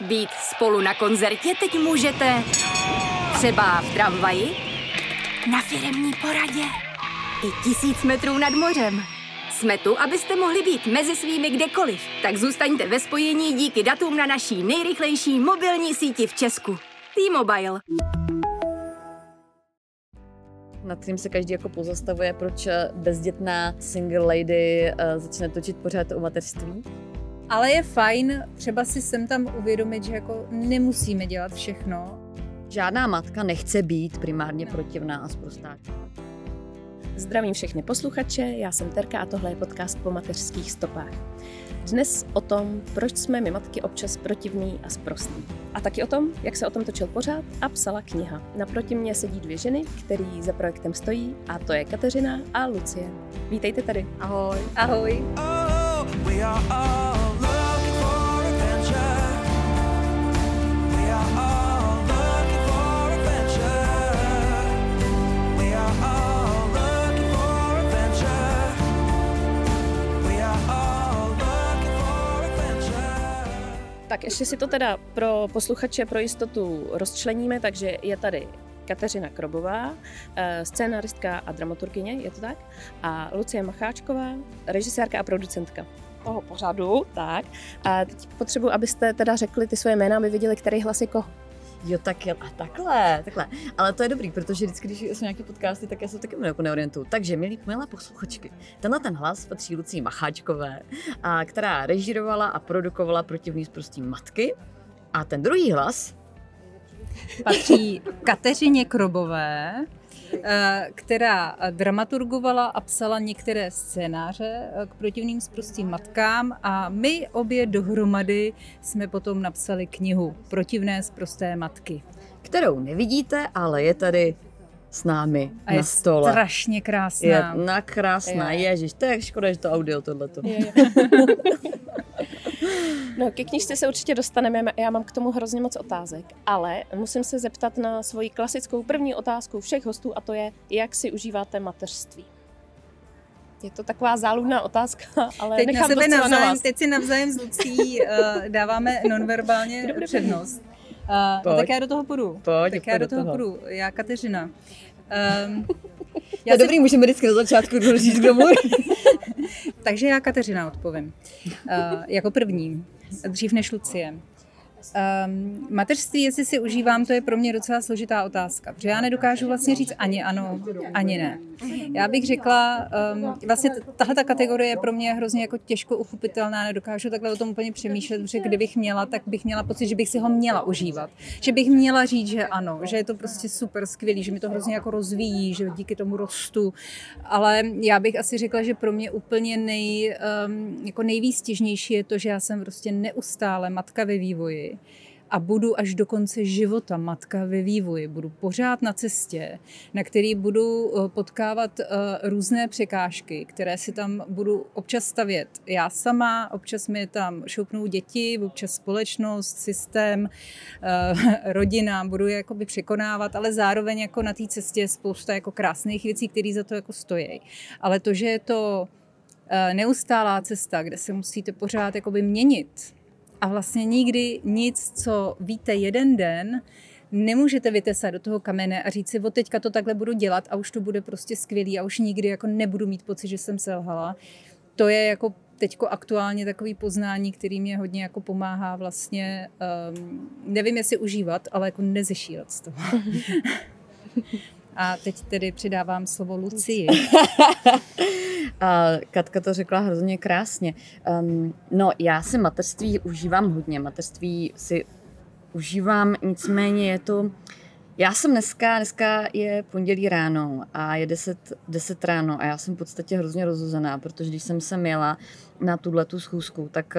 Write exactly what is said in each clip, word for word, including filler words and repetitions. Být spolu na koncertě teď můžete. Třeba v tramvaji, na firemní poradě i tisíc metrů nad mořem. Jsme tu, abyste mohli být mezi svými kdekoliv. Tak zůstaňte ve spojení díky datům na naší nejrychlejší mobilní síti v Česku. T-Mobile. Nad tím se každý jako pozastavuje, proč bezdětná single lady začne točit pořád o mateřství. Ale je fajn třeba si sem tam uvědomit, že jako nemusíme dělat všechno. Žádná matka nechce být primárně protivná a sprostá. Zdravím všechny posluchače, já jsem Terka a tohle je podcast Po mateřských stopách. Dnes o tom, proč jsme my matky občas protivní a sprostí. A taky o tom, jak se o tom točil pořád a psala kniha. Naproti mě sedí dvě ženy, který za projektem stojí, a to je Kateřina a Lucie. Vítejte tady. Ahoj. Ahoj. Oh, tak ještě si to teda pro posluchače pro jistotu rozčleníme, takže je tady Kateřina Krobová, scénáristka a dramaturgyně, je to tak? A Lucie Macháčková, režisérka a producentka toho pořadu, tak. A teď potřebuji, abyste teda řekli ty svoje jména, aby viděli, který hlas je koho. Jo, tak a takhle, takhle. Ale to je dobrý, protože vždycky, když jsou nějaké podcasty, tak já se taky jako neorientuju. Takže, milí, milé posluchačky, tenhle ten hlas patří Lucii Macháčkové, a která režírovala a produkovala Protivný sprostý matky. A ten druhý hlas patří Kateřině Krobové, která dramaturgovala a psala některé scénáře k Protivným sprostým matkám a my obě dohromady jsme potom napsali knihu Protivné sprosté matky. Kterou nevidíte, ale je tady s námi a na stole. A je strašně krásná. Je na krásná, je. Ježiš, to je škoda, že to audio tohleto. Je, je. No, ke knížce se určitě dostaneme, já mám k tomu hrozně moc otázek, ale musím se zeptat na svoji klasickou první otázku všech hostů, a to je, jak si užíváte mateřství. Je to taková záludná otázka, ale teď nechám to celé na vás. Teď si navzájem s Lucí uh, dáváme nonverbálně přednost. Uh, no, tak já do toho půjdu. Pojď, tak já do toho půjdu. Já Kateřina. Um, já si... Dobrý, můžeme vždycky na začátku říct, kdo mluví. Takže já Kateřina odpovím. Uh, jako první, dřív než Lucie. Um, mateřství, jestli si užívám, to je pro mě docela složitá otázka, protože já nedokážu vlastně říct ani ano, ani ne. Já bych řekla, um, vlastně tahle kategorie je pro mě hrozně jako těžko uchopitelná, nedokážu takhle o tom úplně přemýšlet, protože kdybych měla, tak bych měla pocit, že bych si ho měla užívat, že bych měla říct, že ano, že je to prostě super skvělý, že mi to hrozně jako rozvíjí, že díky tomu rostu, ale já bych asi řekla, že pro mě úplně nej, um, jako nejvýstižnější je to, že já jsem prostě neustále matka ve vývoji. A budu až do konce života matka ve vývoji. Budu pořád na cestě, na který budu potkávat různé překážky, které si tam budu občas stavět já sama, občas mi tam šoupnou děti, občas společnost, systém, rodina, budu je jakoby překonávat, ale zároveň jako na té cestě je spousta jako krásných věcí, které za to jako stojí. Ale to, že je to neustálá cesta, kde se musíte pořád jakoby měnit, a vlastně nikdy nic, co víte jeden den, nemůžete vytesat do toho kamene a říct si, od teďka to takhle budu dělat a už to bude prostě skvělý a už nikdy jako nebudu mít pocit, že jsem selhala. To je jako teďko aktuálně takový poznání, který mě hodně jako pomáhá vlastně, um, nevím jestli užívat, ale jako nezešírat z toho. A teď tedy přidávám slovo Lucii. A Katka to řekla hrozně krásně. Um, no, já si mateřství užívám hodně. Mateřství si užívám, nicméně je to... Já jsem dneska, dneska je pondělí ráno a je deset, deset ráno a já jsem v podstatě hrozně rozhozená, protože když jsem se jela na tuhletu schůzku, tak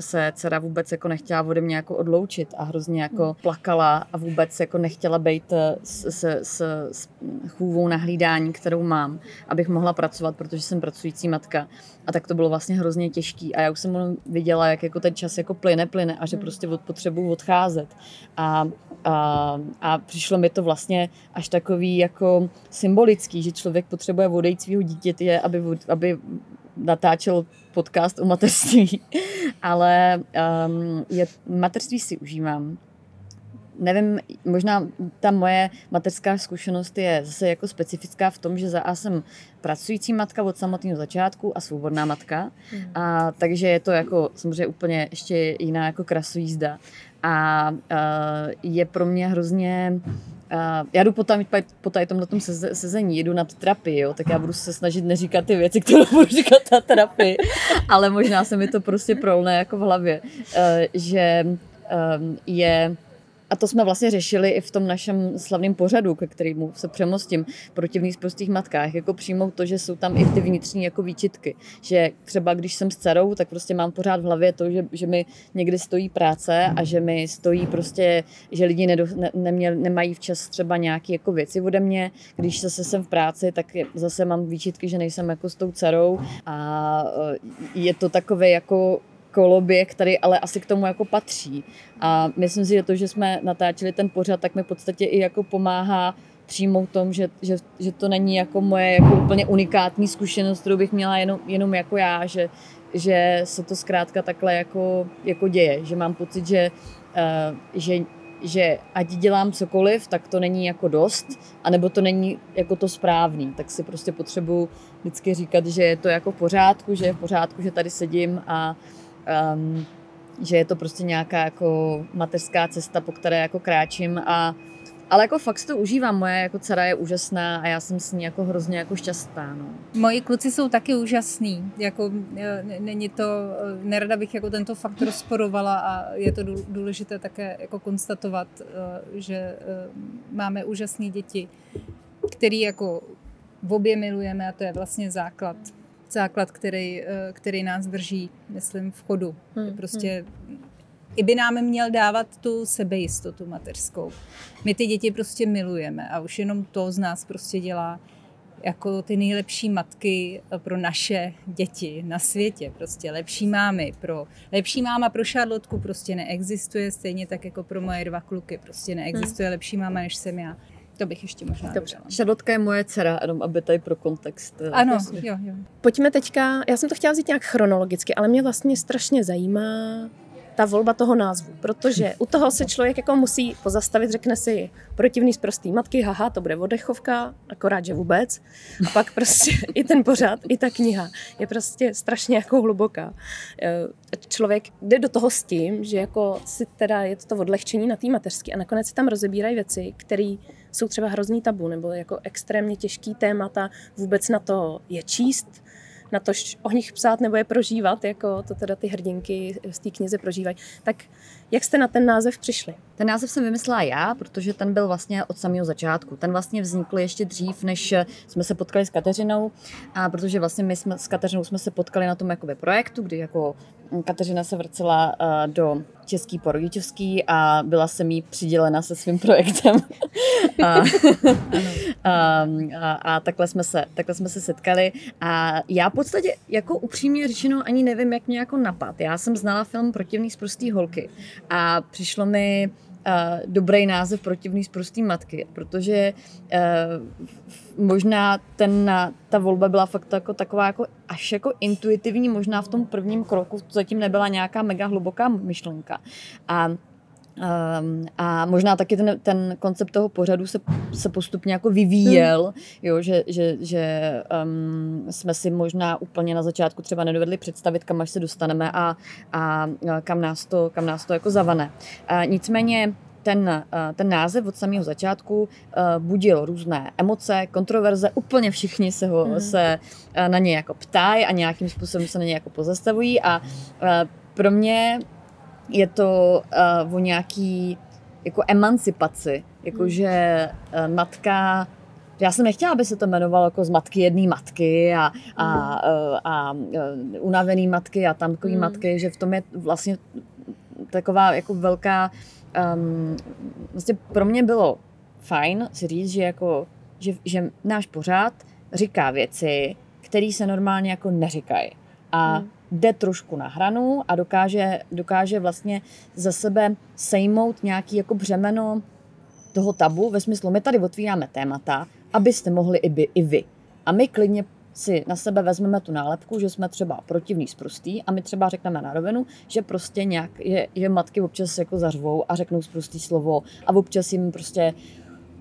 se dcera vůbec jako nechtěla ode mě jako odloučit a hrozně jako plakala a vůbec jako nechtěla být s, s, s, s chůvou na hlídání, kterou mám, abych mohla pracovat, protože jsem pracující matka. A tak to bylo vlastně hrozně těžký a já už jsem viděla, jak jako ten čas jako plyne, plyne a že prostě potřebuju odcházet. A, a, a přišlo mi to vlastně až takový jako symbolický, že člověk potřebuje odejít svého dítěte, aby, aby natáčel podcast o mateřství, ale um, je, mateřství si užívám. Nevím, možná ta moje mateřská zkušenost je zase jako specifická v tom, že za A jsem pracující matka od samotného začátku a svobodná matka. Mm. A takže je to jako samozřejmě úplně ještě jiná jako krasojízda. A, a je pro mě hrozně... A já jdu po, tam, po tady tomhle tom seze, sezení, jedu na terapii, jo, tak já budu se snažit neříkat ty věci, které budu říkat na terapii, ale možná se mi to prostě prolne jako v hlavě, že je... A to jsme vlastně řešili i v tom našem slavném pořadu, ke kterému se přemostím, protivných sprostých matkách, jako přijmout to, že jsou tam i ty vnitřní jako výčitky, že třeba když jsem s dcerou, tak prostě mám pořád v hlavě to, že, že mi někdy stojí práce a že mi stojí prostě, že lidi nedo, ne, neměl, nemají včas třeba nějaké jako věci ode mě, když zase jsem v práci, tak zase mám výčitky, že nejsem jako s tou dcerou a je to takové jako koloběh tady, ale asi k tomu jako patří. A myslím si, že to, že jsme natáčeli ten pořad, tak mi v podstatě i jako pomáhá přijmout tom, že, že, že to není jako moje jako úplně unikátní zkušenost, kterou bych měla jenom, jenom jako já, že, že se to zkrátka takhle jako, jako děje. Že mám pocit, že, uh, že, že ať dělám cokoliv, tak to není jako dost, anebo to není jako to správný. Tak si prostě potřebuji vždycky říkat, že je to jako v pořádku, že je v pořádku, že tady sedím a Um, že je to prostě nějaká jako mateřská cesta, po které jako kráčím a, ale jako fakt to užívám, moje jako dcera je úžasná a já jsem s ní jako hrozně jako šťastná, no. Moji kluci jsou taky úžasný, jako není to, nerada bych jako tento fakt rozporovala a je to důležité také jako konstatovat, že máme úžasné děti, který jako obě milujeme a to je vlastně základ. základ, který, který nás drží, myslím, v chodu. Hmm, prostě hmm. I by nám měl dávat tu sebejistotu mateřskou. My ty děti prostě milujeme a už jenom to z nás prostě dělá jako ty nejlepší matky pro naše děti na světě. Prostě lepší mámy. Pro, lepší máma pro Šarlotku prostě neexistuje, stejně tak jako pro moje dva kluky. Prostě neexistuje hmm. lepší máma, než jsem já. To bych ještě možná dodala. Šarlotka je moje dcera, jenom aby tady pro kontext. Ano, vlastně. jo, jo. Pojďme teďka, já jsem to chtěla vzít nějak chronologicky, ale mě vlastně strašně zajímá ta volba toho názvu, protože u toho se člověk jako musí pozastavit, řekne si protivný sprostý matky, haha, to bude oddechovka, akorát, že vůbec. A pak prostě i ten pořad, i ta kniha je prostě strašně jako hluboká. Člověk jde do toho s tím, že jako si teda je to odlehčení na té mateřské a nakonec si tam rozebírají věci, které jsou třeba hrozný tabu nebo jako extrémně těžký témata, vůbec na to je číst, na to o nich psát nebo je prožívat, jako to teda ty hrdinky z té knize prožívají. Tak jak jste na ten název přišli? Ten název jsem vymyslela já, protože ten byl vlastně od samého začátku. Ten vlastně vznikl ještě dřív, než jsme se potkali s Kateřinou, a protože vlastně my jsme, s Kateřinou jsme se potkali na tom jakoby projektu, kdy jako Kateřina se vrcela do Český porodičovský a byla jsem jí přidělena se svým projektem. a, a, a, a takhle, jsme se, takhle jsme se setkali a já v podstatě jako upřímně řečeno ani nevím, jak mě jako napad. Já jsem znala film Protivný sprostý holky a přišlo mi Uh, dobrý název protivný sprostý matky, protože uh, možná ten, na, ta volba byla fakt jako, taková jako, až jako intuitivní, možná v tom prvním kroku zatím nebyla nějaká mega hluboká myšlenka. A Um, a možná taky ten, ten koncept toho pořadu se, se postupně jako vyvíjel, jo, že, že, že um, jsme si možná úplně na začátku třeba nedovedli představit, kam až se dostaneme a, a kam nás to, kam nás to jako zavane. A nicméně Ten, ten název od samého začátku budil různé emoce, kontroverze, úplně všichni se, ho, mm. se na něj jako ptají a nějakým způsobem se na něj jako pozastavují a pro mě je to uh, o nějaký jako emancipaci, jakože uh, matka, já jsem nechtěla, aby se to jmenovalo jako z matky jedné matky a, a, a, a unavený matky a tamkový mm. matky, že v tom je vlastně taková jako velká, um, vlastně pro mě bylo fajn si říct, že, jako, že, že náš pořad říká věci, které se normálně jako neříkají. A mm. jde trošku na hranu a dokáže, dokáže vlastně za sebe sejmout nějaký jako břemeno toho tabu, ve smyslu, my tady otvíráme témata, abyste mohli i, by, i vy. A my klidně si na sebe vezmeme tu nálepku, že jsme třeba protivný sprostý a my třeba řekneme na rovinu, že prostě nějak je, je matky občas jako zařvou a řeknou sprostý slovo a občas jim prostě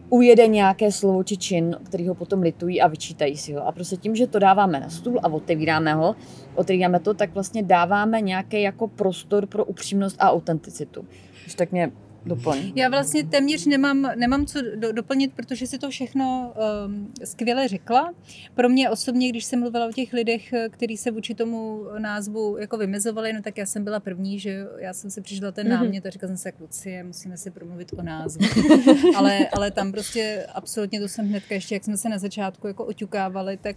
ujede nějaké slovo či čin, který ho potom litují a vyčítají si ho. A prostě tím, že to dáváme na stůl a otevíráme ho, otevíráme to, tak vlastně dáváme nějaký jako prostor pro upřímnost a autenticitu. Už tak mě doplň. Já vlastně téměř nemám, nemám co do, doplnit, protože si to všechno um, skvěle řekla. Pro mě osobně, když jsem mluvila o těch lidech, kteří se vůči tomu názvu jako vymezovali, no tak já jsem byla první, že já jsem si přišla ten námět a říkala jsem se, Lucie, musíme si promluvit o názvu. ale, ale tam prostě absolutně to jsem hnedka ještě, jak jsme se na začátku jako oťukávali, tak,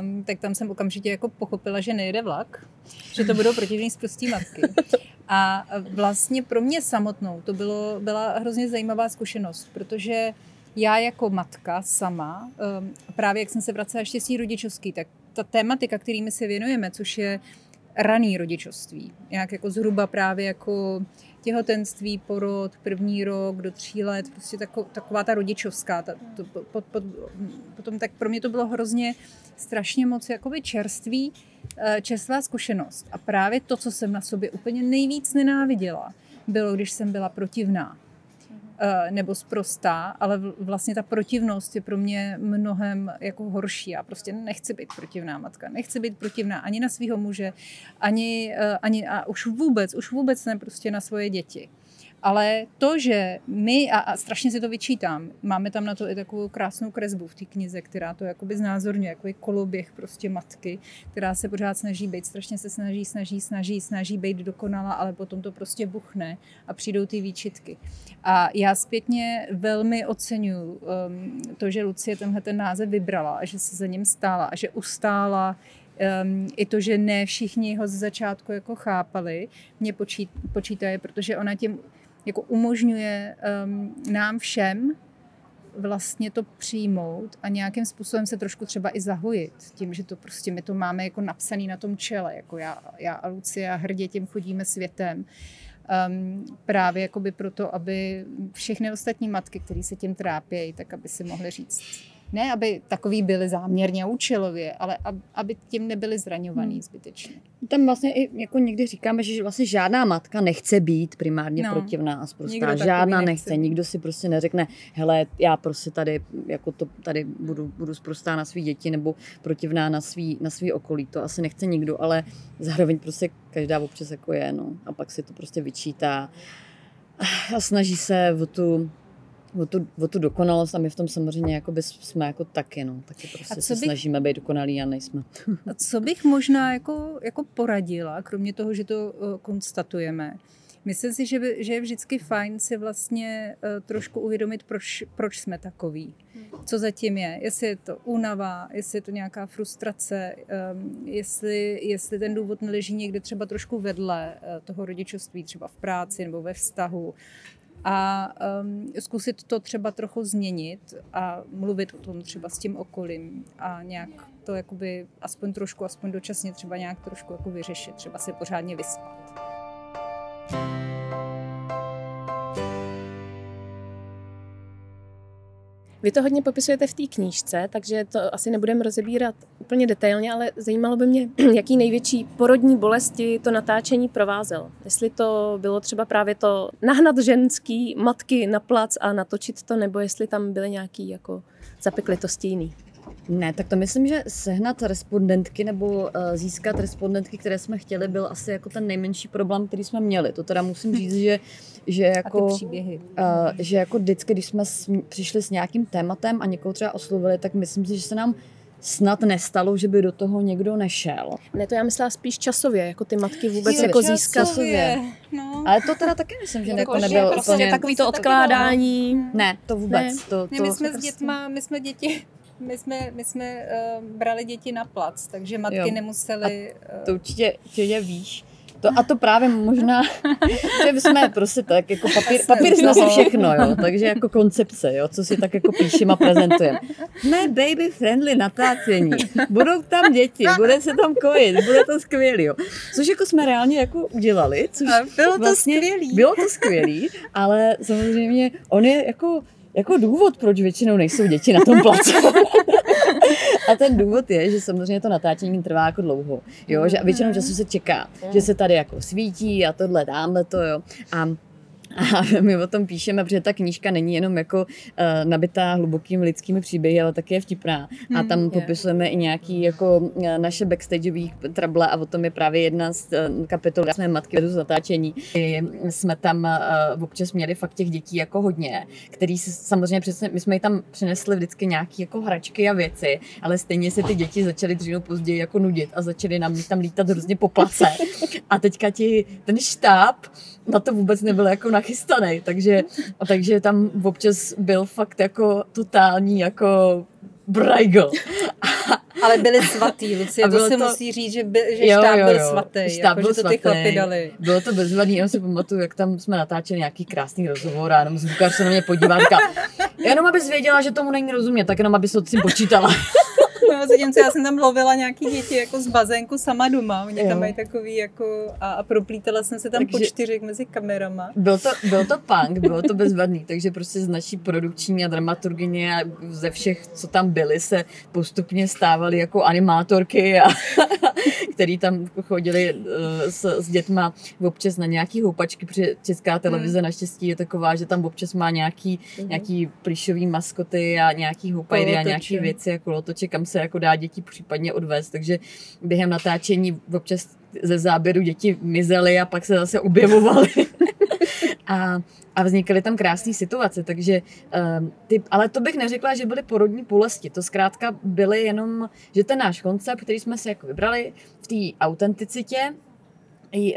um, tak tam jsem okamžitě jako pochopila, že nejede vlak, že to budou protivní sprostý matky. A vlastně pro mě samotnou to bylo, byla hrozně zajímavá zkušenost, protože já jako matka sama, právě jak jsem se vracela ještě z rodičovský, tak ta tématika, kterými se věnujeme, což je raný rodičovství, nějak jako zhruba právě jako těhotenství, porod, první rok do tří let, prostě taková ta rodičovská. Ta, to, po, po, potom tak pro mě to bylo hrozně strašně moc jakoby čerství, čerstvá zkušenost. A právě to, co jsem na sobě úplně nejvíc nenáviděla, bylo, když jsem byla protivná nebo sprostá, ale vlastně ta protivnost je pro mě mnohem jako horší. Já prostě nechci být protivná matka, nechci být protivná ani na svého muže, ani, ani a už vůbec, už vůbec ne prostě na svoje děti. Ale to, že my, a, a strašně si to vyčítám, máme tam na to i takovou krásnou kresbu v té knize, která to jakoby znázorňuje, jako koloběh prostě matky, která se pořád snaží být, strašně se snaží, snaží, snaží, snaží být dokonalá, ale potom to prostě buchne a přijdou ty výčitky. A já zpětně velmi oceňuji um, to, že Lucie tenhle ten název vybrala a že se za ním stála a že ustála. Um, I to, že ne všichni ho z začátku jako chápali, mě počít, počítají, protože ona tím jako umožňuje um, nám všem vlastně to přijmout a nějakým způsobem se trošku třeba i zahojit tím, že to prostě my to máme jako napsaný na tom čele, jako já, já a Lucie a hrdě tím chodíme světem. Um, právě jakoby proto, aby všechny ostatní matky, které se tím trápějí, tak aby si mohly říct, ne aby takový byli záměrně účelově, ale aby tím nebyli zraňovaný zbytečně. Tam vlastně i jako někdy říkáme, že vlastně žádná matka nechce být primárně no, protivná a sprostá. Žádná nechce. nechce. Nikdo si prostě neřekne, hele, já prostě tady, jako to, tady budu, budu sprostá na svý děti nebo protivná na svý, na svý okolí. To asi nechce nikdo, ale zároveň prostě každá občas jako je. No. A pak si to prostě vyčítá a snaží se o tu... O tu, o tu dokonalost a my v tom samozřejmě jako by jsme jako taky, no. Taky prostě se bych, snažíme být dokonalí a nejsme. A co bych možná jako, jako poradila, kromě toho, že to uh, konstatujeme, myslím si, že, by, že je vždycky fajn si vlastně uh, trošku uvědomit, proč, proč jsme takoví. Co zatím je. Jestli je to únava, jestli je to nějaká frustrace, um, jestli, jestli ten důvod neleží někde třeba trošku vedle uh, toho rodičovství, třeba v práci nebo ve vztahu. A um, zkusit to třeba trochu změnit a mluvit o tom třeba s tím okolím a nějak to jakoby aspoň trošku, aspoň dočasně třeba nějak trošku jako vyřešit, třeba se pořádně vyspat. Vy to hodně popisujete v té knížce, takže to asi nebudeme rozebírat úplně detailně, ale zajímalo by mě, jaký největší porodní bolesti to natáčení provázel. Jestli to bylo třeba právě to nahnat ženský matky na plac a natočit to, nebo jestli tam byly nějaký jako zapeklitosti jiný. Ne, tak to myslím, že sehnat respondentky nebo získat respondentky, které jsme chtěli, byl asi jako ten nejmenší problém, který jsme měli. To teda musím říct, že, že, jako, uh, že jako vždycky, když jsme přišli s nějakým tématem a někoho třeba oslovili, tak myslím si, že se nám snad nestalo, že by do toho někdo nešel. Ne, to já myslela spíš časově, jako ty matky vůbec jo, jako získat. No. Ale to teda taky myslím, že jako, nebylo že prostě úplně... Takový to odkládání. Taky bylo... Ne, to vůbec. Ne. To, to, ne, my jsme to s prostě... dětma, my jsme děti... My jsme, my jsme uh, brali děti na plac, takže matky jo. nemusely... Uh... To určitě, určitě víš. To, a to právě možná, že jsme prostě tak, jako papír, papír znese všechno, jo, takže jako koncepce, jo, co si tak jako píšem a prezentujeme. Ne, baby friendly natácení, budou tam děti, bude se tam kojit, bude to skvělý, jo. Což jako jsme reálně jako udělali, což bylo to vlastně, skvělý. Bylo to skvělý, ale samozřejmě on je jako... Jako důvod, proč většinou nejsou děti na tom placu. A ten důvod je, že samozřejmě to natáčení trvá jako dlouho, jo, že většinou času se čeká, že se tady jako svítí a tohle, dámhle to, jo. A A my o tom píšeme, protože ta knížka není jenom jako uh, nabitá hlubokými lidskými příběhy, ale taky je vtipná. Hmm, a tam je. Popisujeme i nějaký jako naše backstageový trable a o tom je právě jedna z uh, kapitol, kde jsme matky vedu z natáčení. I jsme tam uh, občas měli fakt těch dětí jako hodně, který se samozřejmě přesně, my jsme ji tam přinesli vždycky nějaký jako hračky a věci, ale stejně se ty děti začaly dřív později jako nudit a začaly nám tam lítat hrozně po place. A teďka ti ten štáb na to vůbec nebyl jako nachystaný, takže, a takže tam občas byl fakt jako totální jako brajgl. Ale byli svatý, Lucie, to se to... musí říct, že, by, že jo, štáb jo, jo. byl svatý, štáb jako, byl že to ty chlapy dali. Bylo to bezvadný, jenom si pamatuju, jak tam jsme natáčeli nějaký krásný rozhovor a jenom zvukář se na mě podívá, říká, jenom abys věděla, že tomu není rozumět, tak jenom abys to si počítala. Zatímco já jsem tam lovila nějaký děti jako z bazénku sama doma, oni tam mají takový jako a, a proplítala jsem se tam takže po čtyřech mezi kamerama. Byl to, byl to punk, bylo to bezvadný, takže prostě z naší produkční a dramaturgyně a ze všech, co tam byly, se postupně stávaly jako animátorky, a, který tam chodili s, s dětma občas na nějaký houpačky, protože Česká televize hmm. naštěstí je taková, že tam občas má nějaký, hmm. nějaký plišový maskoty a nějaký houpajdy a nějaký věci a kolotoče, kam se jako dá děti případně odvést, takže během natáčení občas ze záběru děti mizely a pak se zase objevovaly. a, a vznikaly tam krásné situace, takže um, ty, ale to bych neřekla, že byly porodní bolesti, to zkrátka byly jenom, že ten náš koncept, který jsme si jako vybrali v té autenticitě,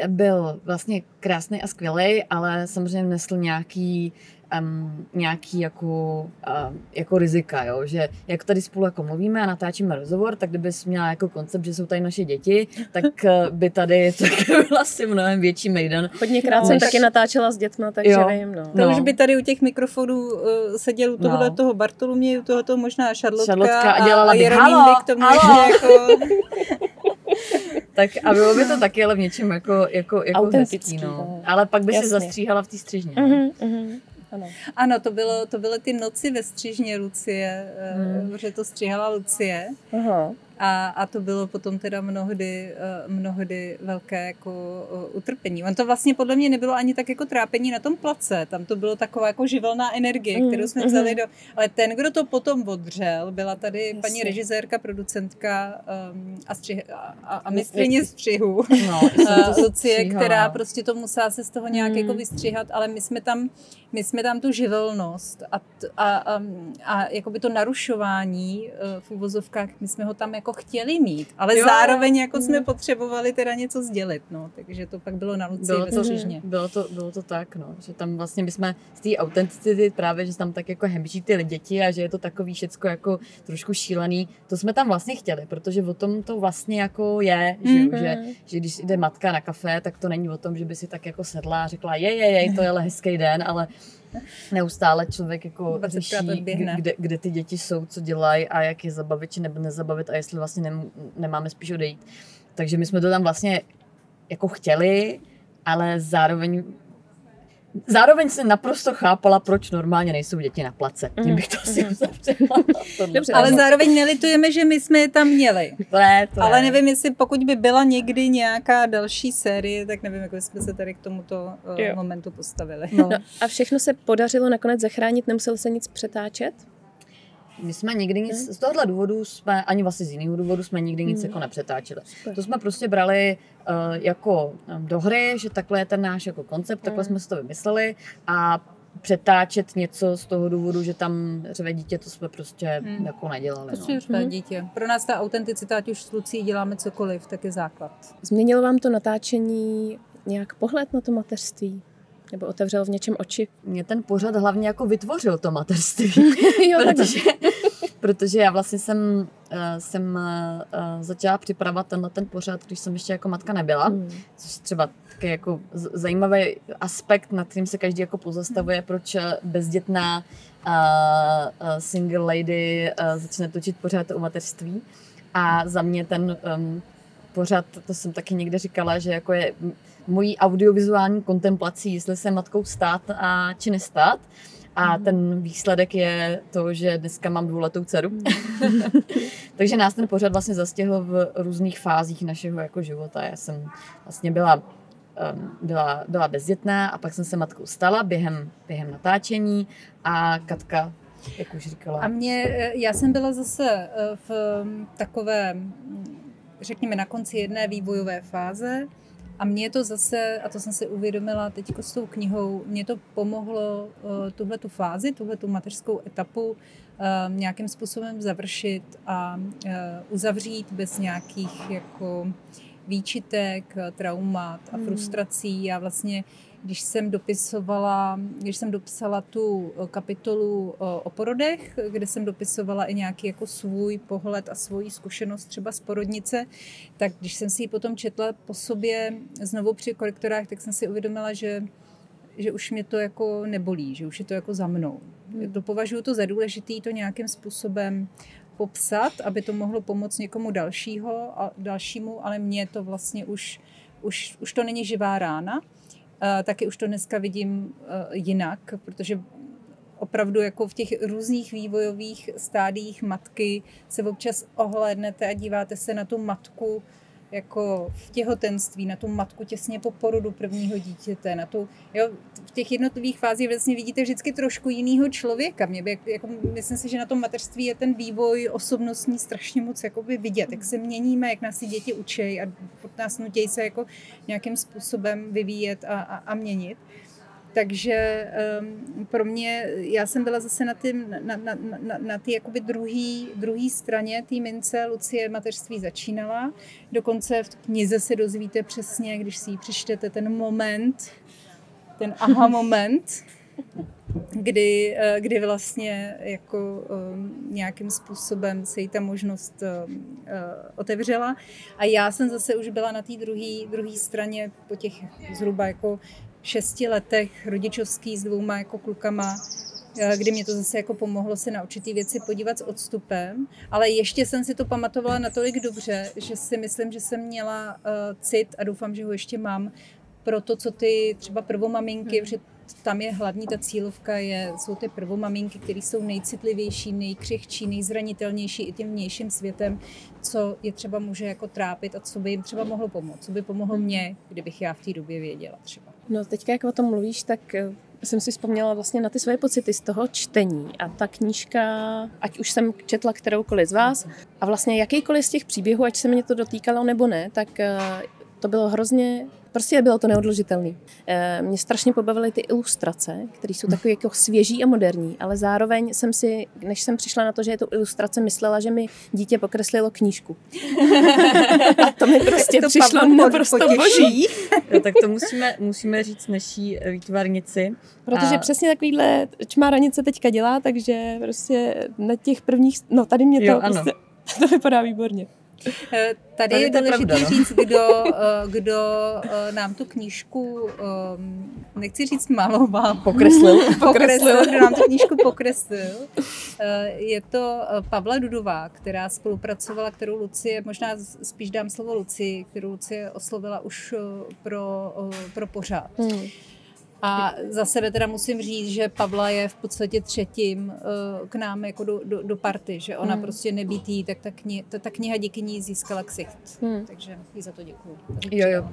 byl vlastně krásný a skvělý, ale samozřejmě nesl nějaký Um, nějaký jako, um, jako rizika, jo? Že jak tady spolu jako mluvíme a natáčíme rozhovor, tak kdybys měla jako koncept, že jsou tady naše děti, tak uh, by tady byla si mnohem větší mejdan. Hodněkrát no, jsem tak... taky natáčela s dětma, takže jo, nevím. No. To už by tady u těch mikrofonů uh, seděl u tohohle no. toho Bartoloměj, u tohoto možná Šarlotka, Šarlotka a, dělala a Jeroným by k tomu jako... Tak a bylo by to taky, ale v něčem jako, jako, jako hezký. No. Ale pak by jasně. se zastříhala v té střižně. Uh-huh, uh-huh. Ano, ano to, bylo, to byly ty noci ve střižně Lucie, hmm. že to stříhala Lucie. Aha. A, a to bylo potom teda mnohdy, mnohdy velké jako utrpení. On to vlastně podle mě nebylo ani tak jako trápení na tom place, tam to bylo taková jako živelná energie, mm, kterou jsme vzali mm. do... Ale ten, kdo to potom odřel, byla tady Jasně. paní režisérka, producentka um, a, střih, a, a mistryně střihu. No, Lucie, která prostě to musela se z toho nějak mm. jako vystříhat, ale my jsme tam, my jsme tam tu živelnost a, a, a, a jakoby to narušování v uvozovkách, my jsme ho tam jako chtěli mít, ale jo, zároveň jako jo. jsme potřebovali teda něco sdělit, no, takže to pak bylo na Lucii ve střižně. Bylo to, bylo to tak, no, že tam vlastně my jsme z té autenticity právě, že tam tak jako hemží ty děti a že je to takový všecko jako trošku šílený, to jsme tam vlastně chtěli, protože o tom to vlastně jako je, že, mm-hmm. že, že když jde matka na kafe, tak to není o tom, že by si tak jako sedla a řekla jej, jej, jej, to je hezký den, ale neustále člověk jako řeší, kde, kde ty děti jsou, co dělají a jak je zabavit či nezabavit a jestli vlastně ne, nemáme spíš odejít. Takže my jsme to tam vlastně jako chtěli, ale zároveň zároveň se naprosto chápala, proč normálně nejsou děti na place. Tím bych to si uzavřela. Ale zároveň nelitujeme, že my jsme je tam měli. To je, to je. Ale nevím, jestli pokud by byla někdy nějaká další série, tak nevím, jak jsme se tady k tomuto jo. momentu postavili. No. No a všechno se podařilo nakonec zachránit, nemuselo se nic přetáčet? My jsme nikdy nic, z tohohle důvodu jsme, ani vlastně z jiného důvodu jsme nikdy nic mm. jako nepřetáčeli. Super. To jsme prostě brali uh, jako um, do hry, že takhle je ten náš jako koncept, takhle mm. jsme si to vymysleli a přetáčet něco z toho důvodu, že tam řve dítě, to jsme prostě mm. jako nedělali. Prostě no. řve dítě. Pro nás ta autenticita, ať už s Lucí děláme cokoliv, tak je základ. Změnilo vám to natáčení nějak pohled na to mateřství? Nebo otevřelo v něčem oči? Mě ten pořad hlavně jako vytvořil to mateřství. jo, protože, protože já vlastně jsem, jsem začala připravovat tenhle ten pořad, když jsem ještě jako matka nebyla. Mm. Což třeba taky jako zajímavý aspekt, nad kterým se každý jako pozastavuje, proč bezdětná single lady začne točit pořad o mateřství. A za mě ten... Um, pořád, to jsem taky někde říkala, že jako je mojí audiovizuální kontemplací, jestli jsem matkou stát a či nestát. A ten výsledek je to, že dneska mám dvouletou dceru. Takže nás ten pořad vlastně zastihl v různých fázích našeho jako života. Já jsem vlastně byla, byla, byla bezdětná a pak jsem se matkou stala během, během natáčení a Katka, jak už říkala. A mě, já jsem byla zase v takové, řekněme, na konci jedné vývojové fáze. A mě to zase, a to jsem si uvědomila teď s tou knihou, mě to pomohlo tuhletu fázi, tuhletu mateřskou etapu nějakým způsobem završit a uzavřít bez nějakých jako výčitek, traumat a frustrací. Já vlastně, když jsem dopisovala, když jsem dopsala tu kapitolu o porodech, kde jsem dopisovala i nějaký jako svůj pohled a svoji zkušenost třeba z porodnice, tak když jsem si ji potom četla po sobě znovu při korektorách, tak jsem si uvědomila, že, že už mě to jako nebolí, že už je to jako za mnou. To považuji to za důležitý to nějakým způsobem popsat, aby to mohlo pomoct někomu dalšího a dalšímu, ale mně to vlastně už, už, už to není živá rána. Taky už to dneska vidím jinak, protože opravdu jako v těch různých vývojových stádiích matky se občas ohlédnete a díváte se na tu matku jako v těhotenství, na tu matku těsně po porodu prvního dítěte, na tu, jo, v těch jednotlivých fázích vlastně vidíte vždycky trošku jinýho člověka. Mě by, jako, myslím si, že na tom mateřství je ten vývoj osobnostní strašně moc jakoby vidět, jak se měníme, jak nás si děti učí a pod nás nutějí se jako nějakým způsobem vyvíjet a, a, a měnit. Takže um, pro mě, já jsem byla zase na té na, na, na, na jakoby druhý, druhý straně té mince. Lucie mateřství začínala. Dokonce v knize se dozvíte přesně, když si ji přečtete, ten moment, ten aha moment, kdy, kdy vlastně jako um, nějakým způsobem se jí ta možnost um, uh, otevřela. A já jsem zase už byla na té druhé straně po těch zhruba jako šesti letech rodičovský s dvouma jako klukama, kdy mě to zase jako pomohlo se na určitý věci podívat s odstupem, ale ještě jsem si to pamatovala natolik dobře, že si myslím, že jsem měla cit a doufám, že ho ještě mám, pro to, co ty třeba prvomaminky, hmm. protože tam je hlavní ta cílovka, je, jsou ty prvomaminky, které jsou nejcitlivější, nejkřehčí, nejzranitelnější i tím vnějším světem, co je třeba může jako trápit a co by jim třeba mohlo pomoct, co by pomohlo mně, kdybych já v té době věděla třeba. No teďka, jak o tom mluvíš, tak jsem si vzpomněla vlastně na ty své pocity z toho čtení a ta knížka, ať už jsem četla kteroukoliv z vás a vlastně jakýkoliv z těch příběhů, ať se mě to dotýkalo nebo ne, tak to bylo hrozně, prostě bylo to neodložitelné. Mě strašně pobavily ty ilustrace, které jsou takové jako svěží a moderní, ale zároveň jsem si, než jsem přišla na to, že je to ilustrace, myslela, že mi dítě pokreslilo knížku. A to mi prostě to přišlo naprosto boží. No, tak to musíme, musíme říct naší výtvarnici. Protože a... přesně takovýhle čmáranice teďka dělá, takže prostě na těch prvních, no tady mě jo, to, prostě, to vypadá výborně. Tady, Tady je důležité říct, kdo, kdo nám tu knížku, nechci říct maloval, pokreslil, pokreslil, kdo nám tu knížku pokreslil. Je to Pavla Dudová, která spolupracovala, kterou Lucie, možná spíš dám slovo Lucii, kterou Lucie oslovila už pro, pro pořád. Hmm. A za sebe teda musím říct, že Pavla je v podstatě třetím k nám jako do, do, do party, že ona hmm. prostě nebýtý, tak ta kniha, ta, ta kniha díky ní získala ksicht. Hmm. Takže jí za to děkuju. Jo, jo.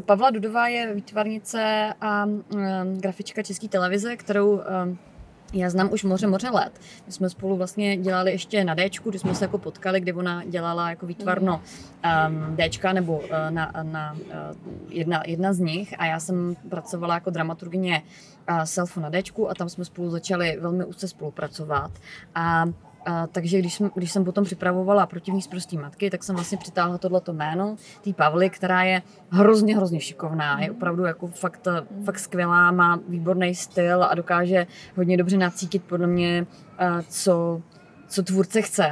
Pavla Dudová je výtvarnice a grafička České televize, kterou já znám už moře, moře let. My jsme spolu vlastně dělali ještě na Dčku, kdy jsme se jako potkali, kde ona dělala jako výtvarno um, Dčka nebo uh, na, na uh, jedna, jedna z nich a já jsem pracovala jako dramaturgyně uh, Selfu na Dčku a tam jsme spolu začali velmi úzce spolupracovat. A Uh, takže když jsem, když jsem potom připravovala Protivní sprostý matky, tak jsem vlastně přitáhla tohleto jméno, tý Pavly, která je hrozně, hrozně šikovná. Je opravdu jako fakt, fakt skvělá, má výborný styl a dokáže hodně dobře nacítit podle mě, uh, co, co tvůrce chce.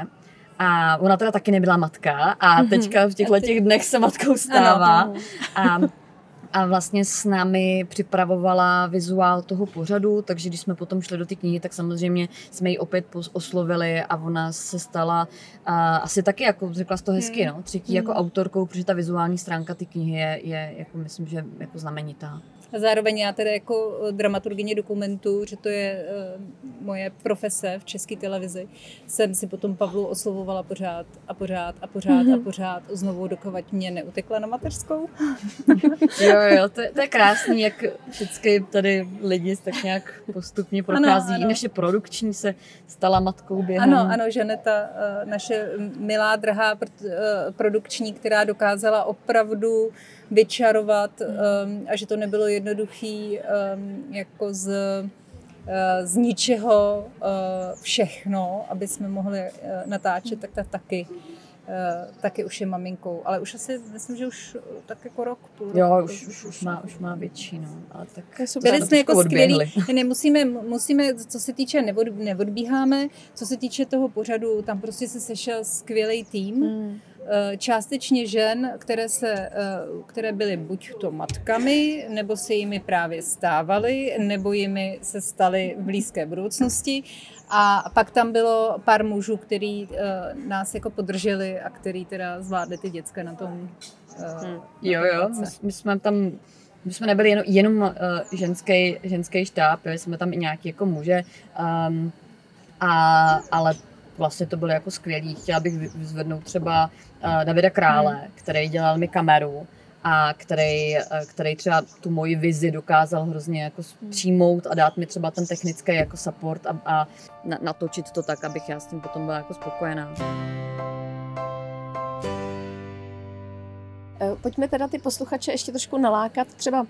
A ona teda taky nebyla matka a teďka v těchto těch dnech se matkou stává. A A vlastně s námi připravovala vizuál toho pořadu, takže když jsme potom šli do ty knihy, tak samozřejmě jsme ji opět oslovili a ona se stala uh, asi taky, jako řekla jsi to hezky, no, třetí mm. jako autorkou, protože ta vizuální stránka ty knihy je, je jako myslím, že jako znamenitá. A zároveň já tedy jako dramaturgyně dokumentu, že to je moje profese v České televizi, jsem si potom Pavlu oslovovala pořád a pořád a pořád mm-hmm. a pořád znovu, dokovat mě neutekla na mateřskou. Jo, jo, to je, to je krásný, jak vždycky tady lidi tak nějak postupně prochází. Ano, ano. Naše produkční se stala matkou během. Ano, ano, Žaneta, naše milá, drahá produkční, která dokázala opravdu vyčarovat um, a že to nebylo jednoduchý um, jako z, uh, z ničeho uh, všechno, aby jsme mohli uh, natáčet, tak ta taky, uh, taky už je maminkou. Ale už asi, myslím, že už tak jako rok, půl roku. Jo, už, už, už, má, už má většinu. Ale tak byli jsme jako skvělí. Nemusíme, musíme, co se týče, neod, neodbíháme, co se týče toho pořadu, tam prostě se sešel skvělý tým. Hmm. Částečně žen, které, se, které byly buď to matkami, nebo se jimi právě stávaly, nebo jimi se staly v blízké budoucnosti. A pak tam bylo pár mužů, který nás jako podrželi a který teda zvládli ty děcka na tom. Hmm. Jo, jo, my, my jsme tam... My jsme nebyli jenom, jenom ženský, ženský štáb, jo, jsme tam i nějaký jako muže, um, a, ale... Vlastně to bylo jako skvělý. Chtěla bych vyzvednout třeba uh, Davida Krále, který dělal mi kameru a který, uh, který třeba tu moji vizi dokázal hrozně jako přijmout a dát mi třeba ten technický jako support a, a natočit to tak, abych já s tím potom byla jako spokojená. Pojďme teda ty posluchače ještě trošku nalákat. Třeba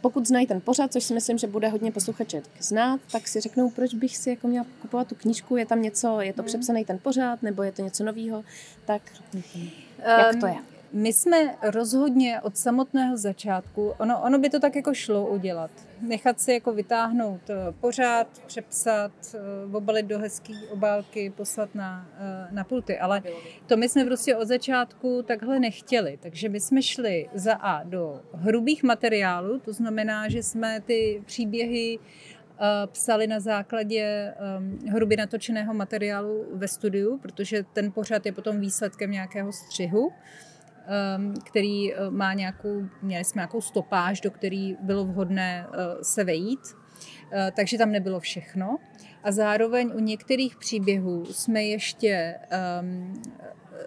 pokud znají ten pořad, což si myslím, že bude hodně posluchaček znát, tak si řeknou, proč bych si jako měla kupovat tu knížku, je tam něco, je to přepsaný ten pořad, nebo je to něco novýho, tak jak to je? Um, my jsme rozhodně od samotného začátku, ono, ono by to tak jako šlo udělat. Nechat si jako vytáhnout pořad, přepsat, obalit do hezký obálky, poslat na, na pulty, ale to my jsme prostě od začátku takhle nechtěli, takže my jsme šli za A do hrubých materiálů, to znamená, že jsme ty příběhy psali na základě hrubě natočeného materiálu ve studiu, protože ten pořad je potom výsledkem nějakého střihu, který má nějakou, měli jsme nějakou stopáž, do který bylo vhodné se vejít, takže tam nebylo všechno. A zároveň u některých příběhů jsme ještě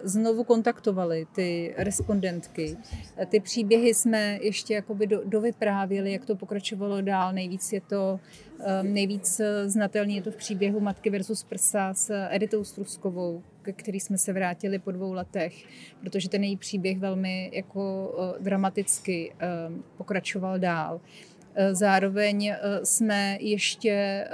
znovu kontaktovali ty respondentky. Ty příběhy jsme ještě jakoby do, dovyprávěli, jak to pokračovalo dál. Nejvíc je to, nejvíc znatelný je to v příběhu Matky versus prsa s Editou Struskovou, k který jsme se vrátili po dvou letech, protože ten její příběh velmi jako dramaticky pokračoval dál. Zároveň jsme ještě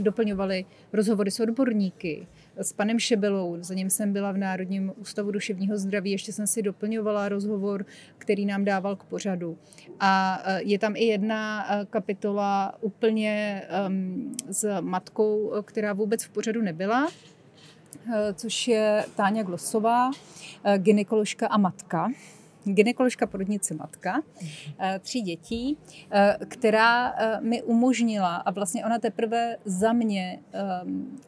doplňovali rozhovory s odborníky, s panem Šebelou, za ním jsem byla v Národním ústavu duševního zdraví, ještě jsem si doplňovala rozhovor, který nám dával k pořadu. A je tam i jedna kapitola úplně s matkou, která vůbec v pořadu nebyla, což je Táňa Glosová, gynekoložka a matka. Gynekoložka, porodnice, matka tří dětí, která mi umožnila a vlastně ona teprve za mě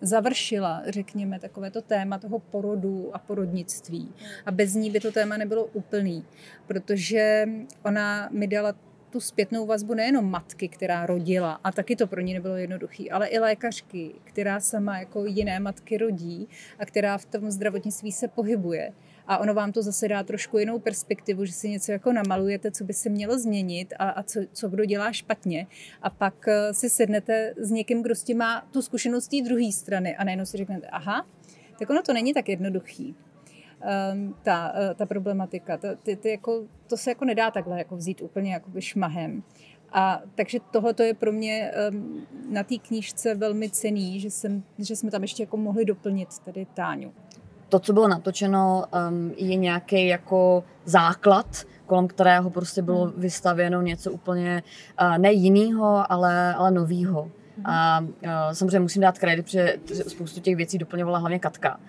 završila, řekněme, takovéto téma toho porodu a porodnictví. A bez ní by to téma nebylo úplný, protože ona mi dala tu zpětnou vazbu nejenom matky, která rodila, a taky to pro ní nebylo jednoduché, ale i lékařky, která sama jako jiné matky rodí a která v tom zdravotnictví se pohybuje. A ono vám to zase dá trošku jinou perspektivu, že si něco jako namalujete, co by se mělo změnit a, a co, co kdo dělá špatně. A pak si sednete s někým, kdo s tím má tu zkušenost z té druhé strany a najednou si řeknete, aha, tak ono to není tak jednoduchý. Ta, ta problematika, ta, ty, ty jako, to se jako nedá takhle jako vzít úplně jakoby šmahem. A takže tohleto je pro mě na té knížce velmi cenný, že, jsem, že jsme tam ještě jako mohli doplnit tady Táňu. To, co bylo natočeno, je nějaký jako základ, kolem kterého prostě bylo vystavěno něco úplně ne jinýho, ale, ale novýho. A samozřejmě musím dát kredit, protože spoustu těch věcí doplňovala hlavně Katka.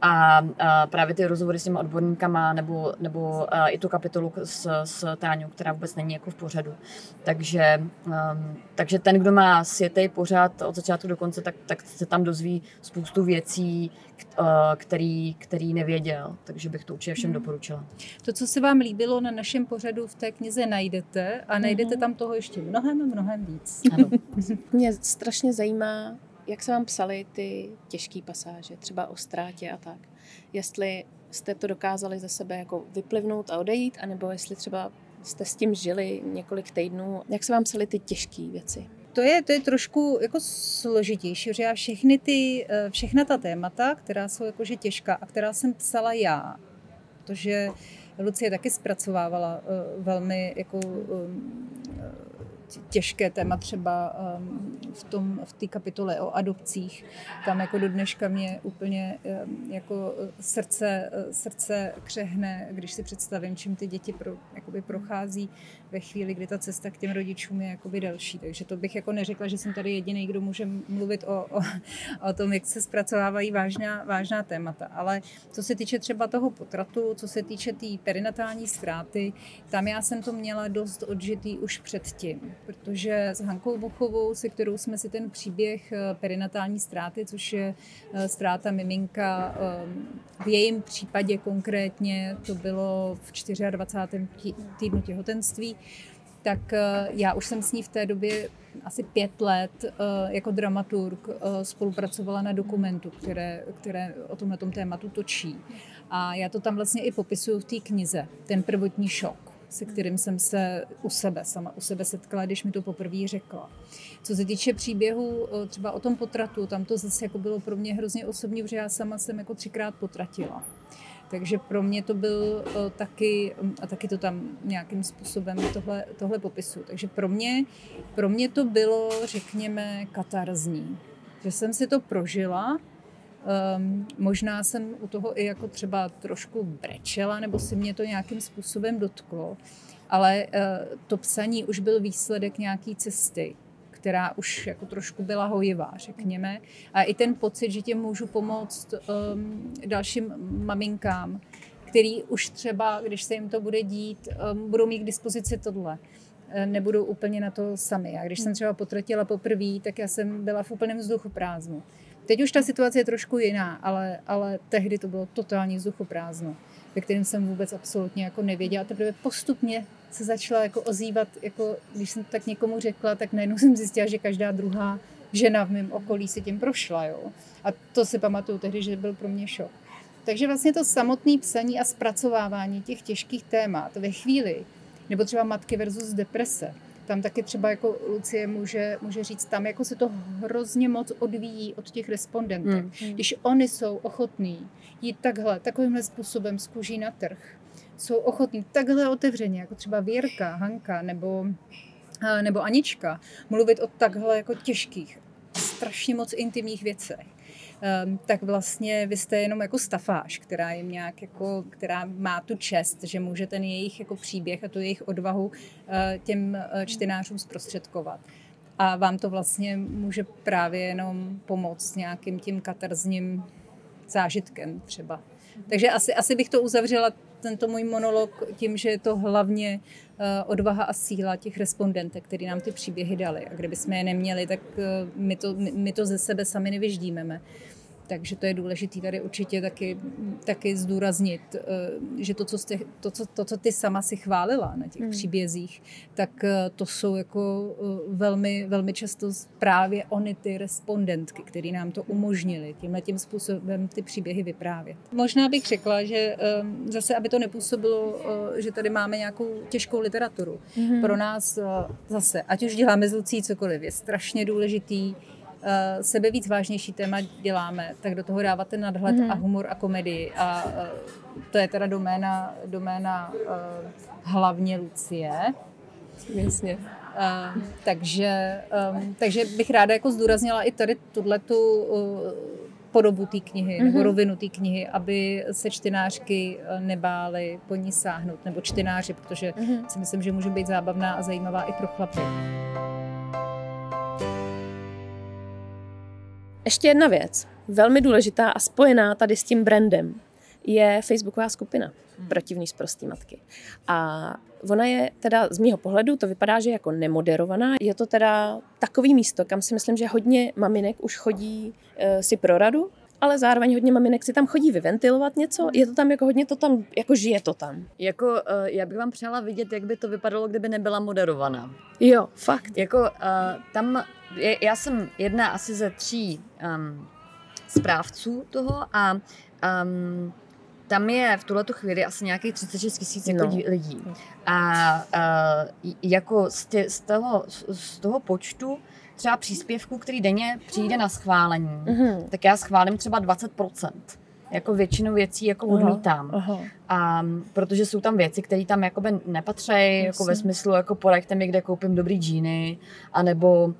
A, a právě ty rozhovory s těma odborníkama nebo, nebo i tu kapitolu s, s Táňou, která vůbec není jako v pořadu. Takže, um, takže ten, kdo má sjetej pořad od začátku do konce, tak, tak se tam dozví spoustu věcí, který, který nevěděl. Takže bych to určitě všem hmm. doporučila. To, co se vám líbilo na našem pořadu, v té knize najdete a najdete hmm. tam toho ještě mnohem, mnohem víc. Ano. Mě strašně zajímá, jak se vám psaly ty těžké pasáže, třeba o ztrátě a tak? Jestli jste to dokázali ze sebe jako vyplivnout a odejít, anebo jestli třeba jste s tím žili několik týdnů. Jak se vám psaly ty těžké věci? To je, to je trošku jako složitější, protože já všechny ty, všechna ta témata, která jsou jakože těžká a která jsem psala já, protože Lucie taky zpracovávala velmi jako těžké téma třeba v tom, v té kapitole o adopcích. Tam jako do dneška mě úplně jako srdce, srdce křehne, když si představím, čím ty děti pro, jakoby prochází ve chvíli, kdy ta cesta k těm rodičům je jakoby delší. Takže to bych jako neřekla, že jsem tady jediný, kdo může mluvit o, o, o tom, jak se zpracovávají vážná, vážná témata. Ale co se týče třeba toho potratu, co se týče té tý perinatální ztráty, tam já jsem to měla dost odžitý už předtím. Protože s Hankou Buchovou, se kterou jsme si ten příběh perinatální ztráty, což je ztráta miminka, v jejím případě konkrétně to bylo v dvacátém čtvrtém týdnu těhotenství, tak já už jsem s ní v té době asi pět let jako dramaturg spolupracovala na dokumentu, které, které o tomhletom tématu točí. A já to tam vlastně i popisuju v té knize, ten prvotní šok, se kterým jsem se u sebe, sama u sebe setkala, když mi to poprvé řekla. Co se týče příběhu třeba o tom potratu, tam to zase jako bylo pro mě hrozně osobní, protože já sama jsem jako třikrát potratila. Takže pro mě to byl taky, a taky to tam nějakým způsobem tohle, tohle popisu. Takže pro mě, pro mě to bylo, řekněme, katarzní. Že jsem si to prožila, Um, možná jsem u toho i jako třeba trošku brečela, nebo si mě to nějakým způsobem dotklo, ale uh, to psaní už byl výsledek nějaké cesty, která už jako trošku byla hojivá, řekněme. A i ten pocit, že tě můžu pomoct um, dalším maminkám, který už třeba, když se jim to bude dít, um, budou mít k dispozici tohle. Nebudou úplně na to sami. Já když jsem třeba potratila poprvé, tak já jsem byla v úplném vzduchoprázdnu. Teď už ta situace je trošku jiná, ale, ale tehdy to bylo totální vzduchoprázdno, ve kterém jsem vůbec absolutně jako nevěděla. Teprve postupně se začala jako ozývat, jako, když jsem to tak někomu řekla, tak najednou jsem zjistila, že každá druhá žena v mém okolí si tím prošla. Jo? A to si pamatuju tehdy, že byl pro mě šok. Takže vlastně to samotné psaní a zpracovávání těch těžkých témat ve chvíli, nebo třeba matky versus deprese, tam taky třeba jako Lucie může, může říct, tam jako se to hrozně moc odvíjí od těch respondentek. Mm. Když oni jsou ochotní jít takhle, takovýmhle způsobem z kůží na trh, jsou ochotní takhle otevřeně, jako třeba Věrka, Hanka nebo, nebo Anička, mluvit o takhle jako těžkých, strašně moc intimních věcech, tak vlastně vy jste jenom jako stafáž, která jim nějak jako, která má tu čest, že může ten jejich jako příběh a tu jejich odvahu těm čtenářům zprostředkovat. A vám to vlastně může právě jenom pomoct nějakým tím katarzním zážitkem třeba. Takže asi, asi bych to uzavřela, tento můj monolog, tím, že je to hlavně odvaha a síla těch respondentek, který nám ty příběhy dali. A kdybychom je neměli, tak my to, my to ze sebe sami nevyždímeme. Takže to je důležité tady určitě taky, taky zdůraznit, že to co, jste, to, co, to, co ty sama si chválila na těch mm. příbězích, tak to jsou jako velmi, velmi často právě ony ty respondentky, které nám to umožnily tímhle tím způsobem ty příběhy vyprávět. Možná bych řekla, že zase, aby to nepůsobilo, že tady máme nějakou těžkou literaturu. Mm. Pro nás zase, ať už děláme s Lucí cokoliv, je strašně důležitý, sebe víc vážnější téma děláme, tak do toho dáváte nadhled mm. a humor a komedii. A to je teda doména, doména hlavně Lucie. Jasně. Takže, takže bych ráda jako zdůraznila i tady tuhletu podobu té knihy, nebo rovinu té knihy, aby se čtenářky nebály po ní sáhnout, nebo čtenáři, protože mm. si myslím, že může být zábavná a zajímavá i pro chlapy. Ještě jedna věc. Velmi důležitá a spojená tady s tím brandem je facebooková skupina Protivný sprostý matky. A ona je teda z mýho pohledu, to vypadá, že jako nemoderovaná. Je to teda takový místo, kam si myslím, že hodně maminek už chodí e, si pro radu, ale zároveň hodně maminek si tam chodí vyventilovat něco. Je to tam jako hodně to tam, jako žije to tam. Jako uh, já bych vám přála vidět, jak by to vypadalo, kdyby nebyla moderovaná. Jo, fakt. Jako uh, tam, je, já jsem jedna asi ze tří um, správců toho a um, tam je v tuhleto chvíli asi nějakých třicet šest tisíc jako no. lidí. A, a jako z, tě, z, toho, z toho počtu třeba příspěvků, který denně přijde na schválení, mm-hmm. tak já schválím třeba dvacet procent. Jako většinu věcí jako odmítám. Aha, aha. A protože jsou tam věci, které tam jakoby nepatří, jako ve smyslu jako poraďte mi, kde koupím dobrý džíny, anebo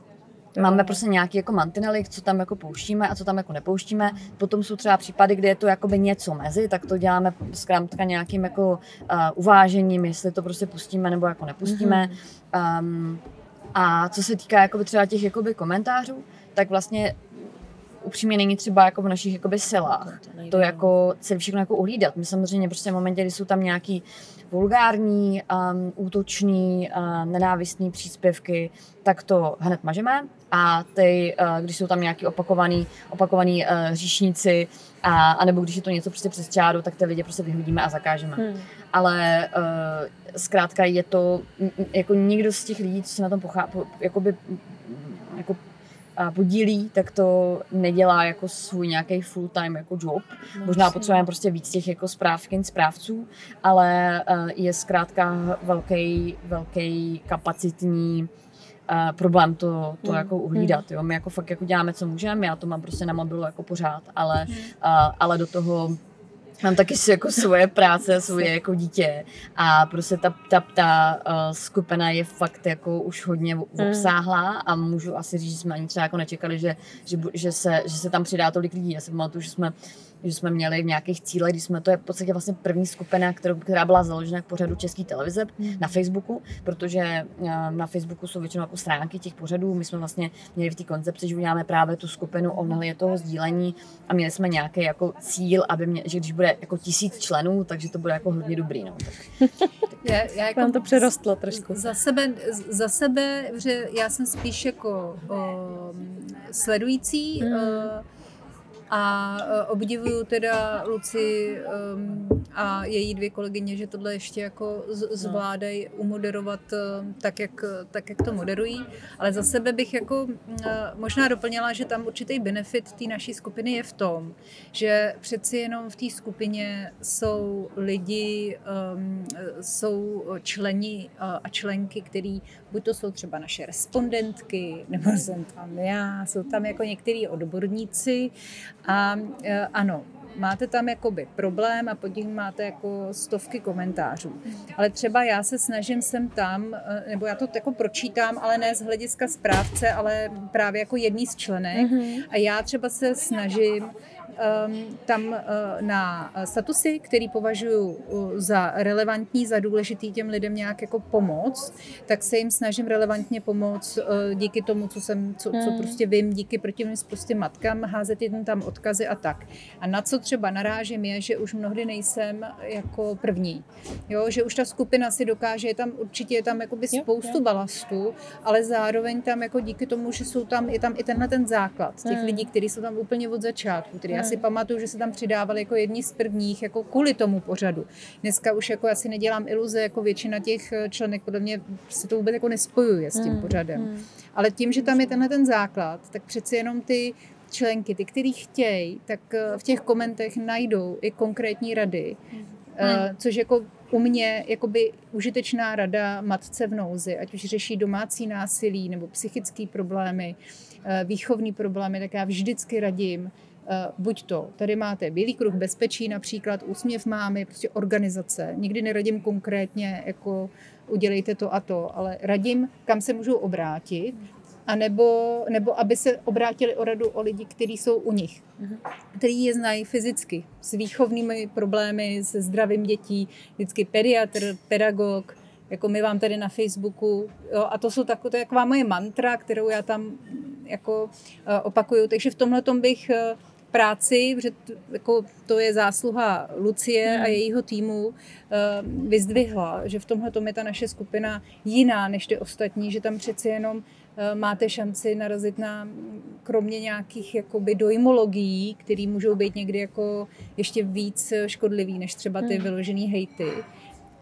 máme prostě nějaký jako mantinely, co tam jako pouštíme a co tam jako nepouštíme. Potom jsou třeba případy, kde je to jakoby něco mezi, tak to děláme zkrátka nějakým jako uh, uvážením, jestli to prostě pustíme nebo jako nepustíme. Mm-hmm. Um, a co se týká jakoby třeba těch jakoby komentářů, tak vlastně upřímně není třeba jako v našich jakoby silách to, to jako celé všechno jako uhlídat. My samozřejmě prostě v momentě, kdy jsou tam nějaký vulgární, um, útočný, uh, nenávistný příspěvky, tak to hned mažeme a ty, uh, když jsou tam nějaký opakovaný, opakovaný uh, říšníci a, a nebo když je to něco prostě přes čáru, tak ty lidi prostě vyhodíme a zakážeme. Hmm. Ale uh, zkrátka je to, m- jako nikdo z těch lidí, co se na tom pochá, po, jakoby, jako a podílí, tak to nedělá jako svůj nějaký full-time jako job. No, možná potřebujeme prostě víc těch jako správkyn, správců, ale uh, je zkrátka velký, velký kapacitní uh, problém to, to mm. jako uhlídat. Jo? My jako fakt jako děláme, co můžeme, já to mám prostě na mobilu jako pořád, ale, uh, ale do toho mám taky jako svoje práce, svoje jako dítě a prostě ta, ta, ta uh, skupina je fakt jako už hodně obsáhlá a můžu asi říct, že jsme ani třeba jako nečekali, že, že, že, se, že se tam přidá tolik lidí. Já si pamatuju, že jsme, že jsme měli v nějakých cílech, když jsme, to je v podstatě vlastně první skupina, kterou, která byla založena k pořadu České televize na Facebooku, protože uh, na Facebooku jsou většinou jako stránky těch pořadů. My jsme vlastně měli v té koncepci, že uděláme právě tu skupinu ohledně toho sdílení a měli jsme nějaký jako cíl, aby mě, že když bude jako tisíc členů, takže to bude jako hodně dobrý. No. Tak, já, já jako vám to přerostlo trošku. Za sebe, za sebe, že já jsem spíš jako o, sledující mm. o, a obdivuju teda Luci o, a její dvě kolegyně, že tohle ještě jako zvládají umoderovat tak jak, tak, jak to moderují. Ale za sebe bych jako možná doplnila, že tam určitý benefit té naší skupiny je v tom, že přeci jenom v té skupině jsou lidi, jsou členi a členky, který buď to jsou třeba naše respondentky, nebo jsem tam já, jsou tam jako některý odborníci a ano, máte tam jakoby problém a pod ním máte jako stovky komentářů. Ale třeba já se snažím sem tam, nebo já to jako pročítám, ale ne z hlediska správce, ale právě jako jedný z členek. Mm-hmm. A já třeba se snažím um, tam uh, na statusy, který považuji uh, za relevantní, za důležitý těm lidem nějak jako pomoct, tak se jim snažím relevantně pomoct uh, díky tomu, co jsem, co, co prostě vím, díky protivným sprostým matkám, házet jim tam odkazy a tak. A na co třeba narážím je, že už mnohdy nejsem jako první. Jo, že už ta skupina si dokáže, je tam určitě je tam jakoby spoustu balastů, ale zároveň tam jako díky tomu, že jsou tam, je tam i tenhle ten základ těch hmm. lidí, kteří jsou tam úplně od začátku. Tedy hmm. já si pamatuju, že se tam přidávali jako jedni z prvních, jako kvůli tomu pořadu. Dneska už jako já si nedělám iluze, jako většina těch členek podle mě se to vůbec jako nespojuje s tím hmm. pořadem. Hmm. Ale tím, že tam je tenhle ten základ, tak přeci jenom ty členky, ty, který chtějí, tak v těch komentech najdou i konkrétní rady, což jako u mě jakoby užitečná rada matce v nouzi, ať už řeší domácí násilí nebo psychické problémy, výchovní problémy, tak já vždycky radím, buď to, tady máte Bílý kruh bezpečí, například Úsměv mámy, prostě organizace, nikdy neradím konkrétně, jako udělejte to a to, ale radím, kam se můžou obrátit, a nebo, nebo aby se obrátili o radu o lidi, kteří jsou u nich, kteří je znají fyzicky, s výchovnými problémy, se zdravím dětí, vždycky pediatr, pedagog, jako my vám tady na Facebooku. Jo, a to jsou taková, to je taková moje mantra, kterou já tam jako opakuju. Takže v tomhletom bych práci, protože to, jako, to je zásluha Lucie a jejího týmu, uh, vyzdvihla, že v tomhle tom je ta naše skupina jiná než ty ostatní, že tam přeci jenom máte šanci narazit na, kromě nějakých jakoby dojmologií, které můžou být někdy jako ještě víc škodlivý než třeba ty vyložený hejty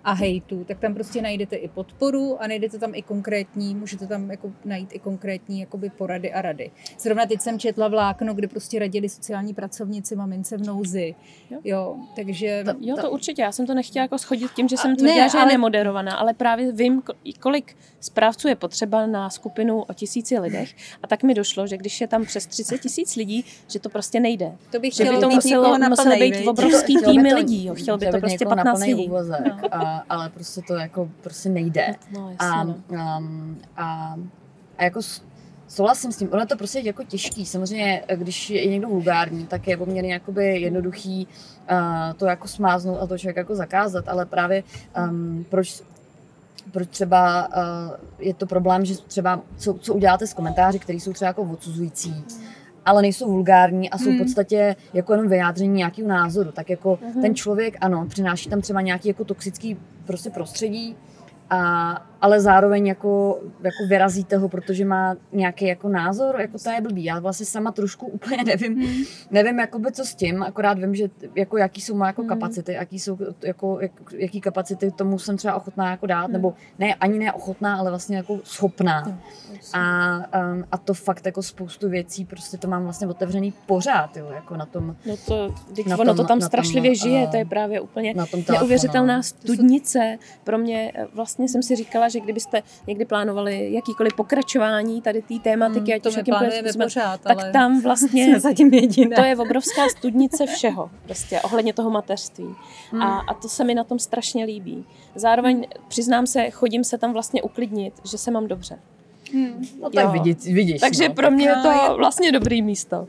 a hejtů, tak tam prostě najdete i podporu a najdete tam i konkrétní, můžete tam jako najít i konkrétní jakoby porady a rady. Zrovna teď jsem četla Vlákno, kde prostě radili sociální pracovníci mamince v nouzi. Jo, jo takže... To, jo, to určitě, já jsem to nechtěla jako shodit tím, že jsem tvrdila, ne, že ale... je nemoderovaná, ale právě vím, kolik správců je potřeba na skupinu o tisíci lidech a tak mi došlo, že když je tam přes třicet tisíc lidí, že to prostě nejde. To bych že by to muselo, muselo být v obrovský týmy to, lidí, jo, chtělo by to prostě patnáct lidí. Ale prostě to jako prostě nejde. No, jasně, a, no. a, a, a jako souhlasím s tím. Ono je to prostě jako těžký. Samozřejmě, když je někdo vulgární, tak je poměrně jakoby jednoduchý uh, to jako smáznout a to člověk jako zakázat, ale právě um, proč proč třeba uh, je to problém, že třeba co, co uděláte s komentáři, které jsou třeba jako odsuzující, ale nejsou vulgární a jsou v podstatě jako jenom vyjádření nějakého názoru. Tak jako mm-hmm. ten člověk, ano, přináší tam třeba nějaký jako toxický prostě prostředí, a, ale zároveň jako, jako vyrazíte ho, protože má nějaký jako názor, jako to je blbý. Já vlastně sama trošku úplně nevím, mm. nevím jakoby co s tím, akorát vím, že jako, jaký jsou má jako mm. kapacity, jaký, jsou, jako, jak, jaký kapacity tomu jsem třeba ochotná jako dát, mm. nebo ne, ani ne ochotná, ale vlastně jako schopná. Mm. A, um, a to fakt jako spoustu věcí, prostě to mám vlastně otevřený pořád, jo, jako na tom... No to, teď na ono tom, to tam strašlivě tom, žije, uh, to je právě úplně neuvěřitelná studnice. Pro mě vlastně jsem si říkala, že kdybyste někdy plánovali jakýkoliv pokračování tady té tématiky, hmm, ať to jakýmkoliv způsobem, tak tam vlastně to je obrovská studnice všeho, prostě, ohledně toho mateřství. Hmm. A, a to se mi na tom strašně líbí. Zároveň, přiznám se, chodím se tam vlastně uklidnit, že se mám dobře. Hmm. No tak vidíš, vidíš. Takže no, pro mě tak... je to vlastně dobrý místo.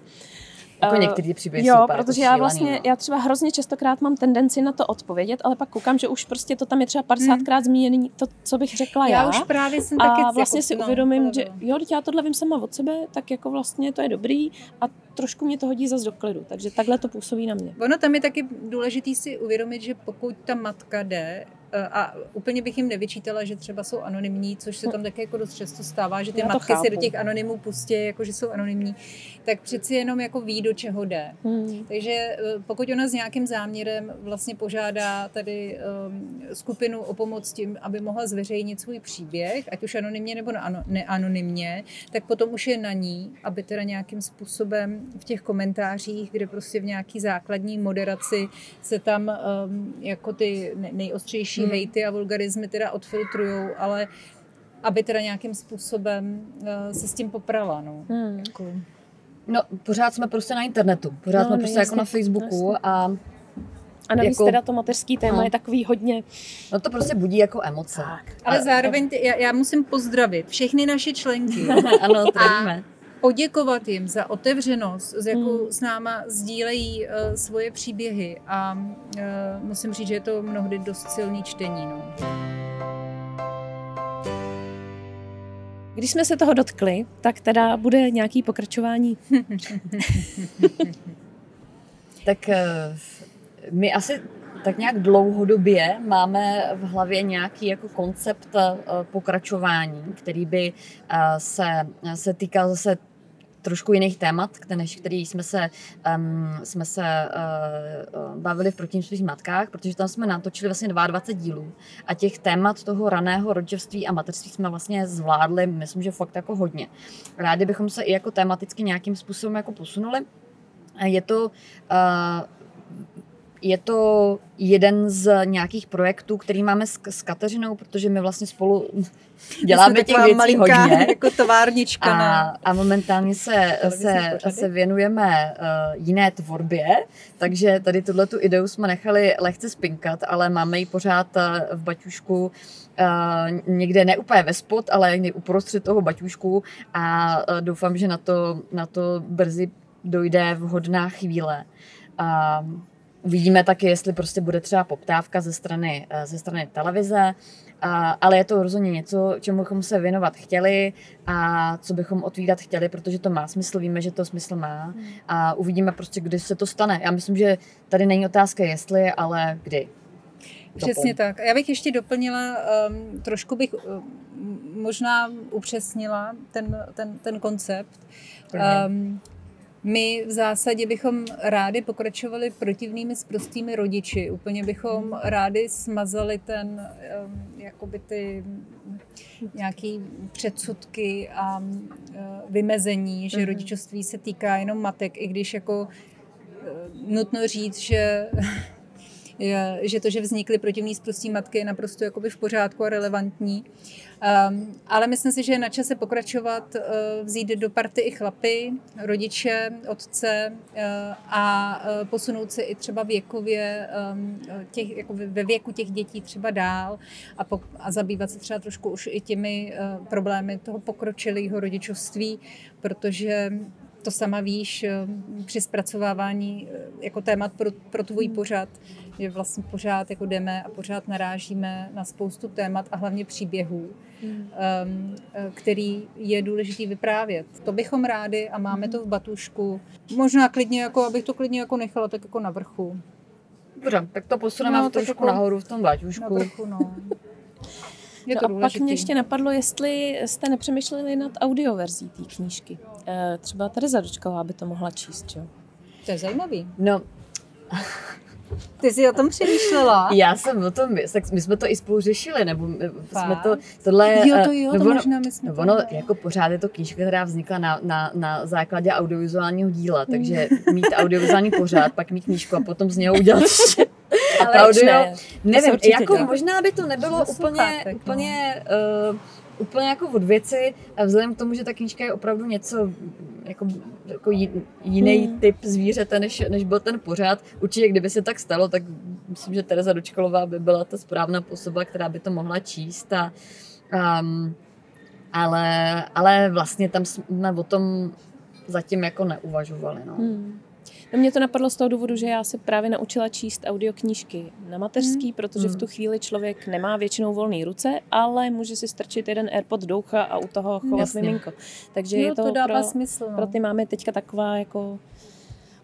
Jako některý příběhy jo, super, protože já vlastně, no. já třeba hrozně častokrát mám tendenci na to odpovědět, ale pak koukám, že už prostě to tam je třeba padesátkrát zmíněný to, co bych řekla já. Já už právě jsem taky... A vlastně si uvědomím, že jo, já tohle vím sama od sebe, tak jako vlastně to je dobrý a trošku mě to hodí zas do klidu, takže takhle to působí na mě. Ono tam je taky důležitý si uvědomit, že pokud ta matka jde, a úplně bych jim nevyčítala, že třeba jsou anonymní, což se tam také jako dost často stává, že ty matky chápu. Se do těch anonymů pustí, jako že jsou anonymní, tak přeci jenom jako ví, do čeho jde. Hmm. Takže pokud ona s nějakým záměrem vlastně požádá tady um, skupinu o pomoc tím, aby mohla zveřejnit svůj příběh, ať už anonymně nebo ano, neanonymně, tak potom už je na ní, aby teda nějakým způsobem v těch komentářích, kde prostě v nějaký základní moderaci se tam um, jako ty nejostřejší hejty a vulgarismy teda odfiltrujou, ale aby teda nějakým způsobem uh, se s tím poprala, no. Hmm. Jako. No, pořád jsme prostě na internetu, pořád no, jsme prostě jasný, jako na Facebooku jasný. a A navíc jako, teda to mateřský téma no. je takový hodně... No to prostě budí jako emoce. Tak. Ale a, zároveň, ty, já, já musím pozdravit všechny naše členky. Ano, to víme. Poděkovat jim za otevřenost, s jakou hmm. s náma sdílejí uh, svoje příběhy a uh, musím říct, že je to mnohdy dost silný čtení. No. Když jsme se toho dotkli, tak teda bude nějaký pokračování. Tak uh, my asi tak nějak dlouhodobě máme v hlavě nějaký jako koncept pokračování, který by se, se týkal zase trošku jiných témat, než který jsme se, um, jsme se uh, bavili v protivných matkách, protože tam jsme natočili vlastně dvacet dva dílů a těch témat toho raného rodičovství a mateřství jsme vlastně zvládli, myslím, že fakt jako hodně. Rádi bychom se i jako tematicky nějakým způsobem jako posunuli. Je to... Uh, Je to jeden z nějakých projektů, který máme s, s Kateřinou, protože my vlastně spolu děláme těch věcí malinká, hodně. Jako továrnička. A, a momentálně se, se, se věnujeme uh, jiné tvorbě, takže tady tuhletu ideu jsme nechali lehce spinkat, ale máme ji pořád uh, v baťušku Uh, někde ne úplně ve spod, ale někde uprostřed toho baťušku a uh, doufám, že na to, na to brzy dojde vhodná chvíle. Uh, Uvidíme taky, jestli prostě bude třeba poptávka ze strany, ze strany televize, a, ale je to rozhodně něco, čemu bychom se věnovat chtěli a co bychom otvírat chtěli, protože to má smysl, víme, že to smysl má a uvidíme prostě, kdy se to stane. Já myslím, že tady není otázka jestli, ale kdy. Přesně tak. Já bych ještě doplnila, um, trošku bych um, možná upřesnila ten, ten, ten koncept. Um, my v zásadě bychom rádi pokračovali protivnými sprostými rodiči. Úplně bychom rádi smazali ten, um, jakoby ty nějaký předsudky a um, vymezení, že rodičovství se týká jenom matek, i když jako nutno říct, že... Je, že to, že vznikly protivní sprostí matky, je naprosto jakoby v pořádku a relevantní. Um, ale myslím si, že je na čase pokračovat, uh, vzít do party i chlapy, rodiče, otce uh, a uh, posunout se i třeba věkově, um, těch, jako ve věku těch dětí třeba dál a, po, a zabývat se třeba trošku už i těmi uh, problémy toho pokročilého rodičovství, protože to sama víš při zpracovávání jako témat pro, pro tvůj pořad, že vlastně pořád jako jdeme a pořád narážíme na spoustu témat a hlavně příběhů, mm. který je důležitý vyprávět. To bychom rádi a máme to v batůšku. Možná klidně, jako, abych to klidně jako nechala tak jako na vrchu. Dobře, tak to posuneme no, trošku jako nahoru v tom batůšku. Na vrchu, no. Je to no a pak mě ještě napadlo, jestli jste nepřemýšleli nad audioverzí té knížky. E, třeba Tereza Dčková by to mohla číst, jo? To je zajímavý. No. Ty jsi o tom přemýšlela? Já jsem o tom, tak my jsme to i spolu řešili, nebo my jsme to, tohle je... Jo, to jo, to možná my jsme to... Ono, jako pořád je to knížka, která vznikla na, na, na základě audiovizuálního díla, takže mít audiovizuální pořád, pak mít knížku a potom z něho udělat ještě. Ale audio, ne. Nevím, jako dělá. Možná by to nebylo to úplně, pátek, úplně, no. uh, úplně jako od věci, vzhledem k tomu, že ta knížka je opravdu něco jako, jako jiný hmm. typ zvířete, než, než byl ten pořád. Určitě, kdyby se tak stalo, tak myslím, že Tereza Dočkalová by byla ta správná osoba, která by to mohla číst. A, um, ale, ale vlastně tam jsme o tom zatím jako neuvažovali. No. Hmm. No mě to napadlo z toho důvodu, že já se právě naučila číst audioknížky na mateřský, mm. protože v tu chvíli člověk nemá většinou volný ruce, ale může si strčit jeden AirPod do ucha a u toho chovat Jasně. miminko. Takže no, je to, to pro, smysl, no. pro ty máme teďka taková jako...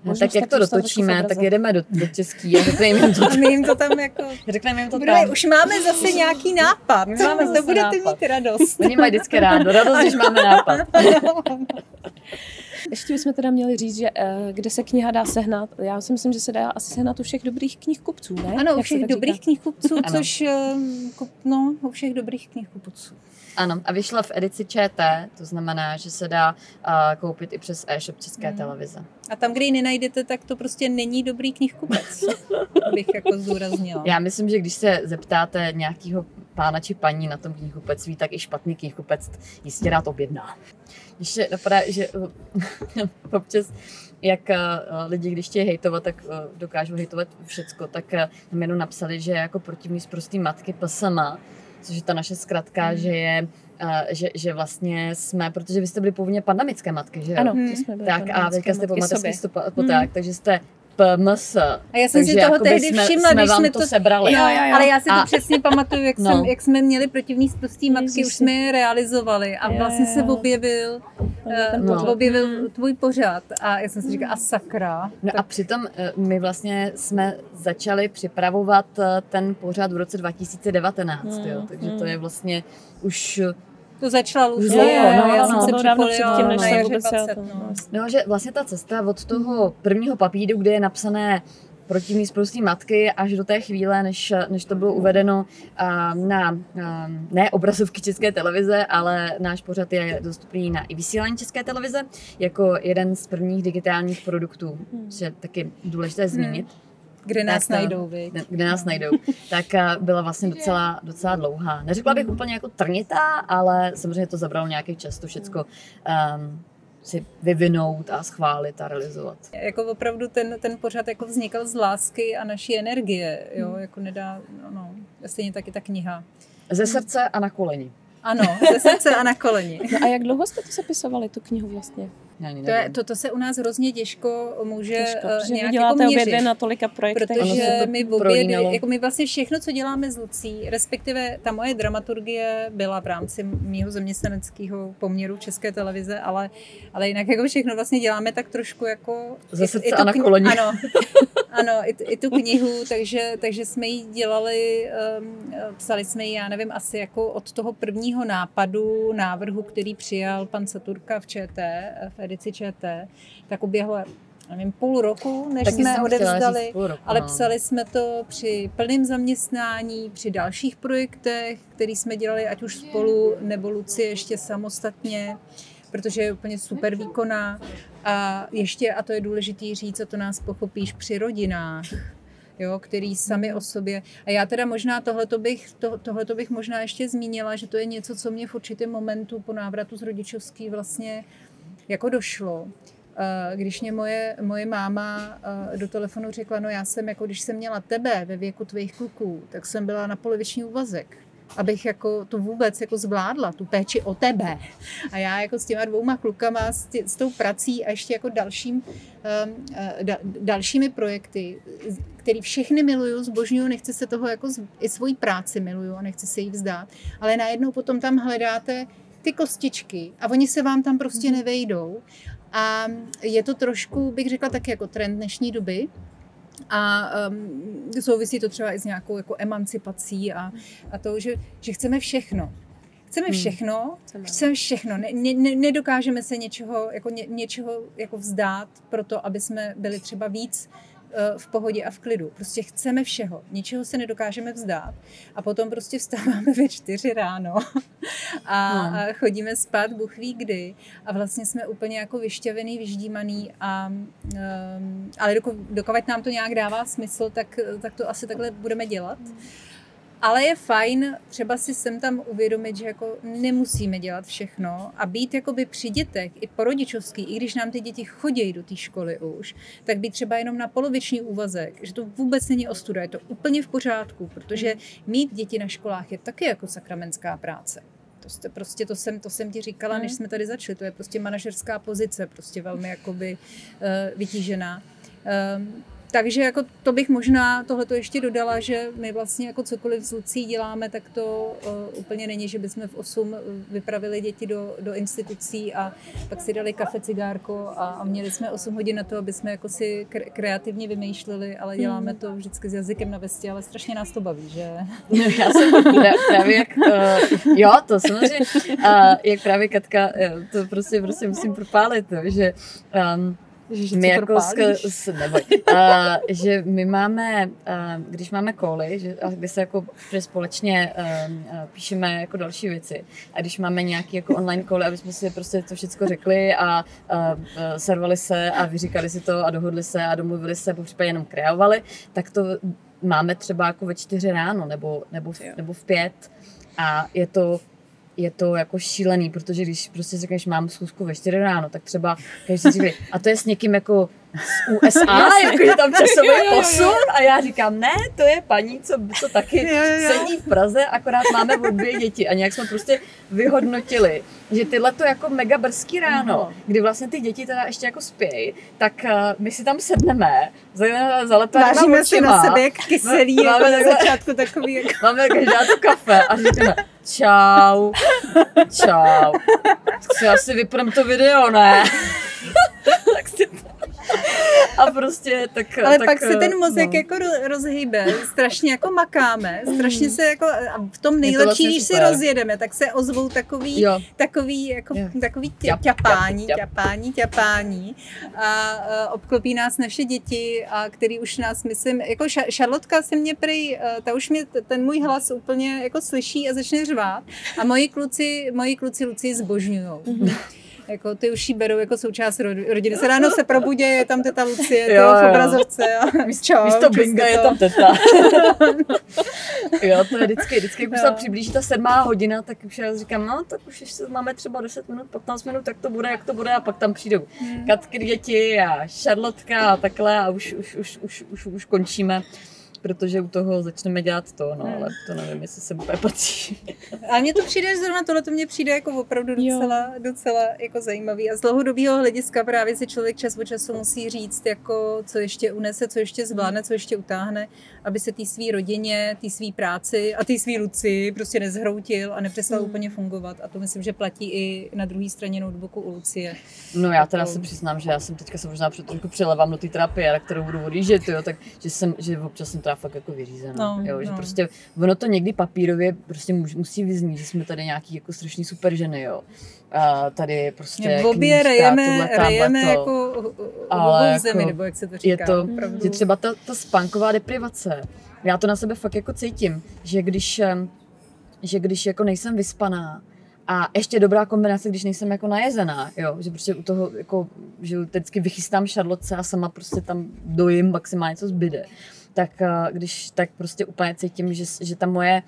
No, tak jak to dotočíme, tak jedeme do, do Český a řekneme jim to tam. My jim to tam jako... Řekneme jim to tam. Už máme zase nějaký nápad. My máme zase to budete nápad. Mít radost. Oni mají vždycky rádo. Radost, když máme nápad. Ještě bychom teda měli říct, že uh, kde se kniha dá sehnat. Já si myslím, že se dá asi sehnat u všech dobrých knihkupců, ne? Ano, u všech dobrých říká? knihkupců, což uh, no, u všech dobrých knihkupců. Ano, a vyšla v edici Č T, to znamená, že se dá uh, koupit i přes e-shop České hmm. televize. A tam, kde ji nenajdete, tak to prostě není dobrý knihkupec, bych jako zdůraznila. Já myslím, že když se zeptáte nějakého pána či paní na tom knihkupectví, tak i špatný knihkupec jistě rád objedná. Ještě napadá, že občas, jak lidi, když chtějí hejtovat, tak dokážou hejtovat všecko, tak tam jenom napsali, že jako protivný sprostý matky P S M, což je ta naše zkratka, hmm. že je Že, že vlastně jsme, protože vy jste byli původně pandemické matky, že jo? Ano, hmm. jsme byli tak a teďka jste po mateřský stopaták, hmm. takže jste P M S. A já jsem si toho tehdy všimla, jsme když jsme to, to sebrali. Jo, jo, jo. Ale já si a... to přesně pamatuju, jak, no. jsem, jak jsme měli protivní sprostý matky, Ježiši. Už jsme je realizovali a vlastně jo, jo. se objevil, no. objevil tvůj pořad a já jsem si říkala, a sakra. No tak... a přitom my vlastně jsme začali připravovat ten pořad v roce dva tisíce devatenáct, hmm. jo? Takže hmm. to je vlastně už... To začala Lucie, no, no, já jsem no, se připolila na jaře dvacet. No. no, že vlastně ta cesta od toho prvního papíru, kde je napsané protivní sprostý matky, až do té chvíle, než, než to bylo uvedeno uh, na, uh, ne obrazovky České televize, ale náš pořad je dostupný na i vysílání České televize, jako jeden z prvních digitálních produktů, což je taky důležité zmínit. Hmm. Kde nás tak, najdou, viď? Kde nás no. najdou. Tak byla vlastně docela, docela dlouhá. Neřekla bych úplně jako trnitá, ale samozřejmě to zabralo nějaký čas to všecko um, si vyvinout a schválit a realizovat. Jako opravdu ten, ten pořad jako vznikal z lásky a naší energie, jo? Jako nedá, no, no, stejně taky ta kniha. Ze srdce a na koleni. Ano, ze srdce a na koleni. No a jak dlouho jste to sepisovali, tu knihu vlastně? To, je, to, to se u nás hrozně těžko může těžko, protože nějak jako měřit. Obě dvě na tolika projektech. Protože my, obě, jako my vlastně všechno, co děláme s Lucí, respektive ta moje dramaturgie byla v rámci mýho zaměstnaneckého poměru České televize, ale, ale jinak jako všechno vlastně děláme tak trošku jako... Zase i, i tu na kni- koleni. Ano, ano i, i tu knihu, takže, takže jsme ji dělali, um, psali jsme ji, já nevím, asi jako od toho prvního nápadu, návrhu, který přijal pan Saturka v ČT, v edici ČT, tak uběhlo, nevím, půl roku, než Taky jsme odevzdali, roku, ale psali jsme to při plném zaměstnání, při dalších projektech, který jsme dělali, ať už spolu, nebo Lucie ještě samostatně, protože je úplně super výkonná. A ještě, a to je důležitý říct, a to nás pochopíš, při rodinách. Jo, který sami o sobě. A já teda možná tohleto bych, to, tohleto bych možná ještě zmínila, že to je něco, co mě v určitém momentu po návratu z rodičovský vlastně jako došlo. Když mě moje, moje máma do telefonu řekla, no já jsem, jako když jsem měla tebe ve věku tvých kluků, tak jsem byla na poloviční úvazek, abych jako to vůbec jako zvládla, tu péči o tebe. A já jako s těma dvouma klukama, s, tě, s tou prací a ještě jako dalším, um, da, dalšími projekty, který všechny miluju, zbožňuju, nechci se toho jako, i svoji práci miluju a nechci se jí vzdát. Ale najednou potom tam hledáte ty kostičky a oni se vám tam prostě nevejdou. A je to trošku, bych řekla, tak jako trend dnešní doby. A um, souvisí to třeba i s nějakou jako emancipací a, a to, že, že chceme všechno. Chceme všechno, hmm. chceme všechno. Ne, ne, nedokážeme se něčeho jako, ně, něčeho jako vzdát proto, aby jsme byli třeba víc v pohodě a v klidu. Prostě chceme všeho. Ničeho se nedokážeme vzdát. A potom prostě vstáváme ve čtyři ráno a no. chodíme spát Bůh ví kdy. A vlastně jsme úplně jako vyšťavený, vyždímaný. A, um, ale doko, dokud nám to nějak dává smysl, tak, tak to asi takhle budeme dělat. Ale je fajn třeba si sem tam uvědomit, že jako nemusíme dělat všechno a být jakoby při dětech i po rodičovský, i když nám ty děti chodí do té školy už, tak být třeba jenom na poloviční úvazek, že to vůbec není ostuda, je to úplně v pořádku, protože mít děti na školách je taky jako sakramenská práce. To jste prostě, to jsem, to jsem ti říkala, než jsme tady začali, to je prostě manažerská pozice, prostě velmi jakoby uh, vytížená. Um, Takže jako to bych možná tohleto ještě dodala, že my vlastně jako cokoliv s Lucí děláme, tak to uh, úplně není, že bychom v osm vypravili děti do, do institucí a pak si dali kafe, cigárko a, a měli jsme osm hodin na to, aby jsme jako si kreativně vymýšleli, ale děláme to vždycky s jazykem na vestě, ale strašně nás to baví, že? Já jsem právě jak, uh, jo, to samozřejmě, a jak právě Katka, to prostě, prostě musím propálit, že... Um, Že my jako s, neboj, a, že my máme, a, když máme koly, že, a kde se jako společně a, a píšeme jako další věci a když máme nějaký jako online koly, aby jsme si prostě to všecko řekli a, a, a servali se a vyříkali si to a dohodli se a domluvili se, popřípadě jenom kreovali, tak to máme třeba jako ve čtyři ráno nebo, nebo, v, nebo v pět a je to je to jako šílený, protože když prostě řekneš, mám schůzku ve čtyři ráno, tak třeba každý říká, a to je s někým jako z U S A, jakože tam časový posun a já říkám, ne, to je paní, co, co taky sedí v Praze, akorát máme o dvě děti a nějak jsme prostě vyhodnotili, že tyhle to jako mega brzký ráno, kdy vlastně ty děti teda ještě jako spějí, tak uh, my si tam sedneme, zalepáme očima, na sebe kyselí, máme jako na začátku takový, jako... máme každá tu kafe a říkáme, čau, čau, já si vypnem to video, ne? Tak si a prostě tak... Ale tak, pak se ten mozek no. jako rozhýbe, strašně jako makáme, strašně se jako... A v tom nejlepší, to když si rozjedeme, tak se ozvou takový, takový, jako, takový tě, ťapání, ťapání, ťapání. A obklopí nás naše děti, a který už nás, myslím, jako Šarlotka se mě prej, ta už mě ten můj hlas úplně jako slyší a začne řvát. A moji kluci, moji kluci Lucii zbožňujou. Jako ty už jí berou jako součást rodiny. Se ráno se probudí, je tam teta Lucie, to jo, v obrazovce. Jo. Místo, místo binga je tam teta. Jo, to je vždycky, vždycky když se přiblíží ta sedmá hodina, tak už já říkám, no tak už ještě máme třeba deset minut, patnáct minut, tak to bude, jak to bude a pak tam přijdou hmm. Katky, děti a Šarlotka a takhle a už, už, už, už, už, už končíme. protože u toho začneme dělat to, no, ale to nevím, jestli se úplně patří. A mně to přijde, zrovna tohle to mně přijde jako opravdu docela, docela jako zajímavý. A z dlouhodobého hlediska právě si člověk čas od času musí říct, jako, co ještě unese, co ještě zvládne, co ještě utáhne, aby se té svý rodině, té svý práci a té svý Luci prostě nezhroutil a nepřestal hmm. úplně fungovat. A to myslím, že platí i na druhé straně notebooku u Lucie. No já teda to... se přiznám, že já jsem teďka se možná trošku přelevám do té terapie, na kterou budu odjíždět, jo, tak že jsem, že občas jsem teda fakt jako vyřízená, no, jo, že no. prostě ono to někdy papírově prostě musí vyznít, že jsme tady nějaký jako strašný super ženy, jo. A tady prostě v obě rejeme, rejeme jako v zemi, nebo jak se to říká. Je to, opravdu. Že třeba ta, ta spánková deprivace, já to na sebe fakt jako cítím, že když, že když jako nejsem vyspaná, a ještě dobrá kombinace, když nejsem jako najezená, jo, že prostě u toho jako, že vždycky vychystám Šarlotce a sama prostě tam dojím, maximálně co zbyde. Tak když tak prostě úplně cítím, že, že ta moje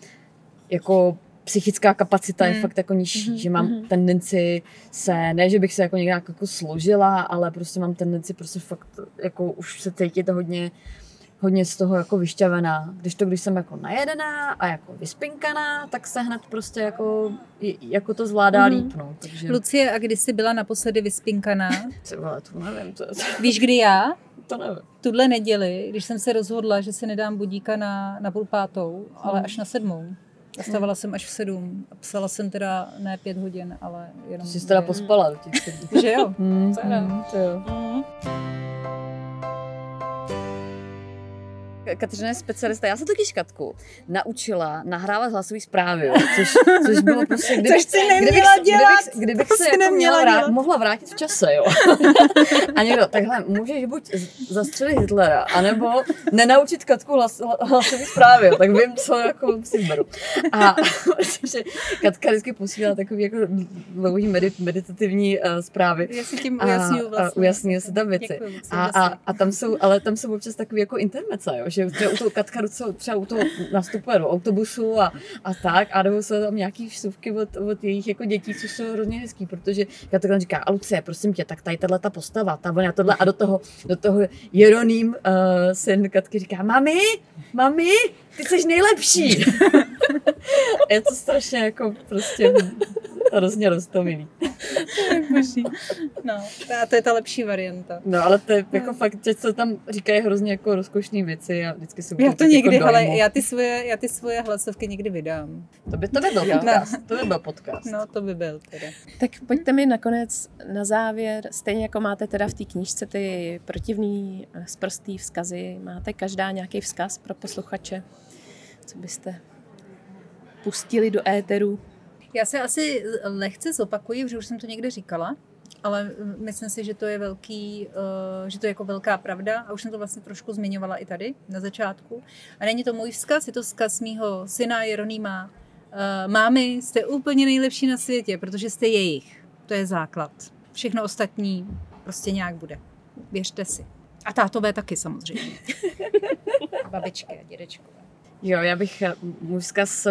jako psychická kapacita mm. je fakt jako nižší, mm-hmm. že mám mm-hmm. tendenci se, ne že bych se jako někde jako složila, ale prostě mám tendenci prostě fakt jako už se cítit hodně hodně z toho jako vyšťavená. Když to, když jsem jako najedená a jako vyspinkaná, tak se hned prostě jako, jako to zvládá mm. líp. No. Takže... Lucie, a kdy jsi byla naposledy vyspinkaná? Třeba, to nevím. To je... Víš, kdy já? To nevím. Tuhle neděli, když jsem se rozhodla, že si nedám budíka na, na půl pátou, ale mm. až na sedmou. A stávala mm. jsem až v sedm. A psala jsem teda ne pět hodin, ale jenom... Jsi teda pospala do těch sedm. Že jo? Mm. To mm. to jo. Mm. Kateřina je specialista. Já se totiž Katku naučila nahrávat hlasové zprávy, jo, což, což bylo prostě, kdybych, což neměla kdybych, dělat, kdybych, kdybych se jako měla vrát, mohla vrátit v čase, jo. A někdo, takhle, můžeš buď zastřelit Hitlera, anebo nenaučit Katku hlas, hlasové zprávy, jo, tak vím, co jako si beru. A Katka vždycky posílala takový jako dlouhý medit, meditativní uh, zprávy. Já si tím ujasňuju vlastně. Ujasňuju se tam věci. Děkuju, a, a, a tam jsou, ale tam jsou občas takový jako intermeca, jo. Že třeba u toho Katka třeba u toho nastupuje do autobusu a, a tak, a nebo jsou tam nějaký vstupky od, od jejich jako dětí, což jsou hrozně hezký, protože Katka tam říká, a Lucie, prosím tě, tak tady tato postava, ta vlna, tohle, a do toho, do toho Jeroným uh, syn Katky říká, mami, mami, ty jsi nejlepší. Je to strašně jako prostě hrozně roztomilý. No, a to je ta lepší varianta. No, ale to je jako no. fakt, že se tam říkají hrozně jako rozkošné věci a vždycky se já to někdy, jako hele, já ty svoje, já ty svoje hlasovky někdy vydám. To by to by byl podcast. No. To by byl podcast. No, to by byl teda. Tak pojďte mi nakonec na závěr, stejně jako máte teda v té knížce ty protivný sprostý vzkazy, máte každá nějaký vzkaz pro posluchače, co byste pustili do éteru? Já se asi lehce zopakuji, protože už jsem to někde říkala, ale myslím si, že to je velký, že to je jako velká pravda a už jsem to vlastně trošku zmiňovala i tady na začátku. A není to můj vzkaz, je to vzkaz mýho syna Jeronýma. Mámy, jste úplně nejlepší na světě, protože jste jejich. To je základ. Všechno ostatní prostě nějak bude. Věřte si. A tátové taky samozřejmě. Babičky a dědečkové. Jo, já bych, můj vzkaz...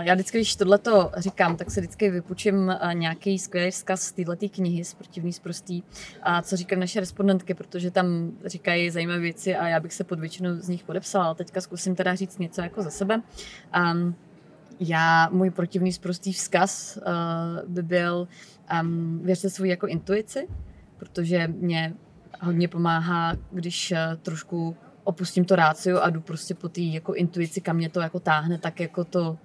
Já vždycky, když tohleto říkám, tak se vždycky vypůjčím nějaký skvělý vzkaz z této knihy, z protivný sprostý, a co říkají naše respondentky, protože tam říkají zajímavé věci a já bych se pod většinu z nich podepsala, ale teďka zkusím teda říct něco jako za sebe. Um, já, můj protivný sprostý vzkaz uh, by byl um, věřte svůj jako intuici, protože mě hodně pomáhá, když uh, trošku opustím to rácio a jdu prostě po té jako intuici, kam mě to jako táhne, tak jako to,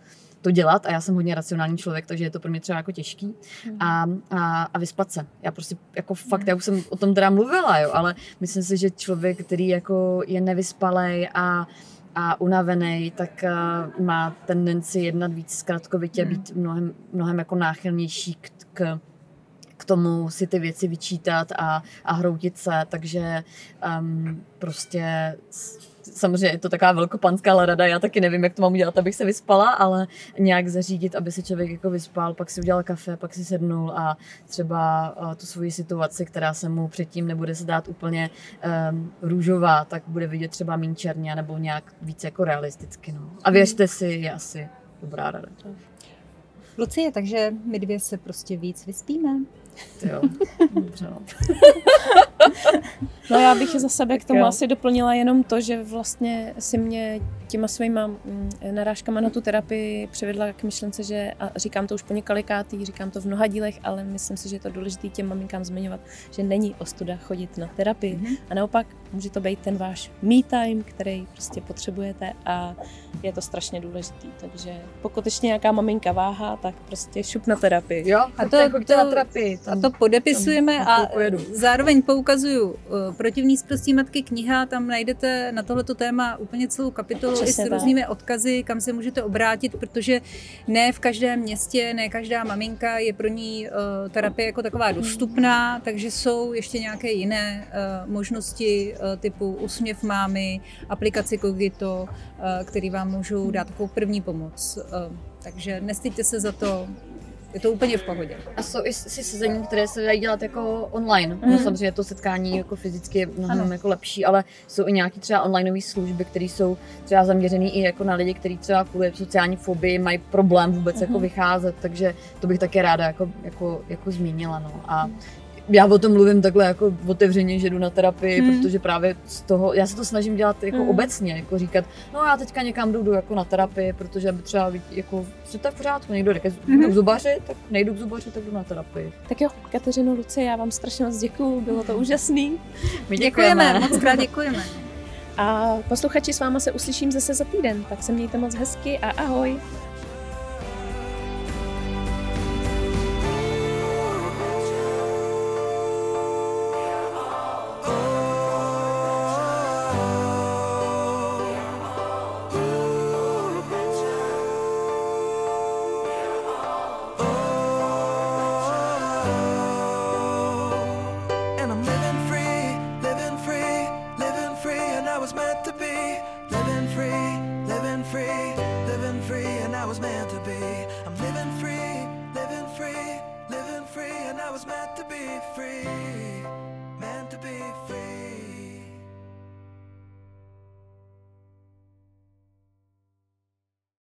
to dělat. A já jsem hodně racionální člověk, takže je to pro mě třeba jako těžký. A, a, a vyspat se. Já prostě jako fakt, já už jsem o tom teda mluvila, jo, ale myslím si, že člověk, který jako je nevyspalej a, a unavený, tak uh, má tendenci jednat víc zkratkovitě, být mnohem, mnohem jako náchylnější k, k k tomu si ty věci vyčítat a, a hroutit se, takže um, prostě samozřejmě je to taková velkopanská rada, já taky nevím, jak to mám udělat, abych se vyspala, ale nějak zařídit, aby se člověk jako vyspal, pak si udělal kafe, pak si sednul a třeba uh, tu svoji situaci, která se mu předtím nebude se dát úplně um, růžová, tak bude vidět třeba míň černě nebo nějak víc jako realisticky. No. A věřte si, je asi dobrá rada. Lucie, takže my dvě se prostě víc vyspíme. Jo, dobře. No já bych za sebe k tomu asi doplnila jenom to, že vlastně si mě těma svýma narážkama na tu terapii přivedla k myšlence, že, a říkám to už po několikátý, říkám to v mnoha dílech, ale myslím si, že je to důležité těm maminkám zmiňovat, že není ostuda chodit na terapii. Mm-hmm. A naopak může to být ten váš me time, který prostě potřebujete a je to strašně důležitý. Takže pokud ještě nějaká maminka váhá, tak prostě šup na terapii. Jo, a to, to, to, na terapii. Tam, a to podepisujeme tam, a zároveň poukazuju Protivní sprostí matky kniha, tam najdete na tohleto téma úplně celou kapitolu. Přesně i s tak. různými odkazy, kam se můžete obrátit, protože ne v každém městě, ne každá maminka je pro ní uh, terapie jako taková dostupná, takže jsou ještě nějaké jiné uh, možnosti uh, typu Úsměv mámy, aplikaci Cognito, uh, který vám můžou dát takovou první pomoc. Uh, takže nestyďte se za to. Je to úplně v pohodě. A jsou i sezení, které se dají dělat jako online. Mm. No, samozřejmě to setkání jako fyzicky je mnohem jako lepší, ale jsou i nějaké třeba onlineové služby, které jsou třeba zaměřené i jako na lidi, kteří třeba kvůli sociální fobii mají problém vůbec mm. jako vycházet, takže to bych také ráda jako, jako, jako zmínila. No. A já o tom mluvím takhle jako otevřeně, že jdu na terapii, hmm. protože právě z toho, já se to snažím dělat jako hmm. obecně, jako říkat, no já teďka někam jdu, jdu jako na terapii, protože aby třeba, jako, že to je v pořádku, někdo řekne hmm. k zubaři, tak nejdu k zubaři, tak jdu na terapii. Tak jo, Kateřino, Lucie, já vám strašně moc děkuju, bylo to úžasný. My děkujeme, děkujeme moc krát děkujeme. A posluchači, s váma se uslyším zase za týden, tak se mějte moc hezky a ahoj. Free.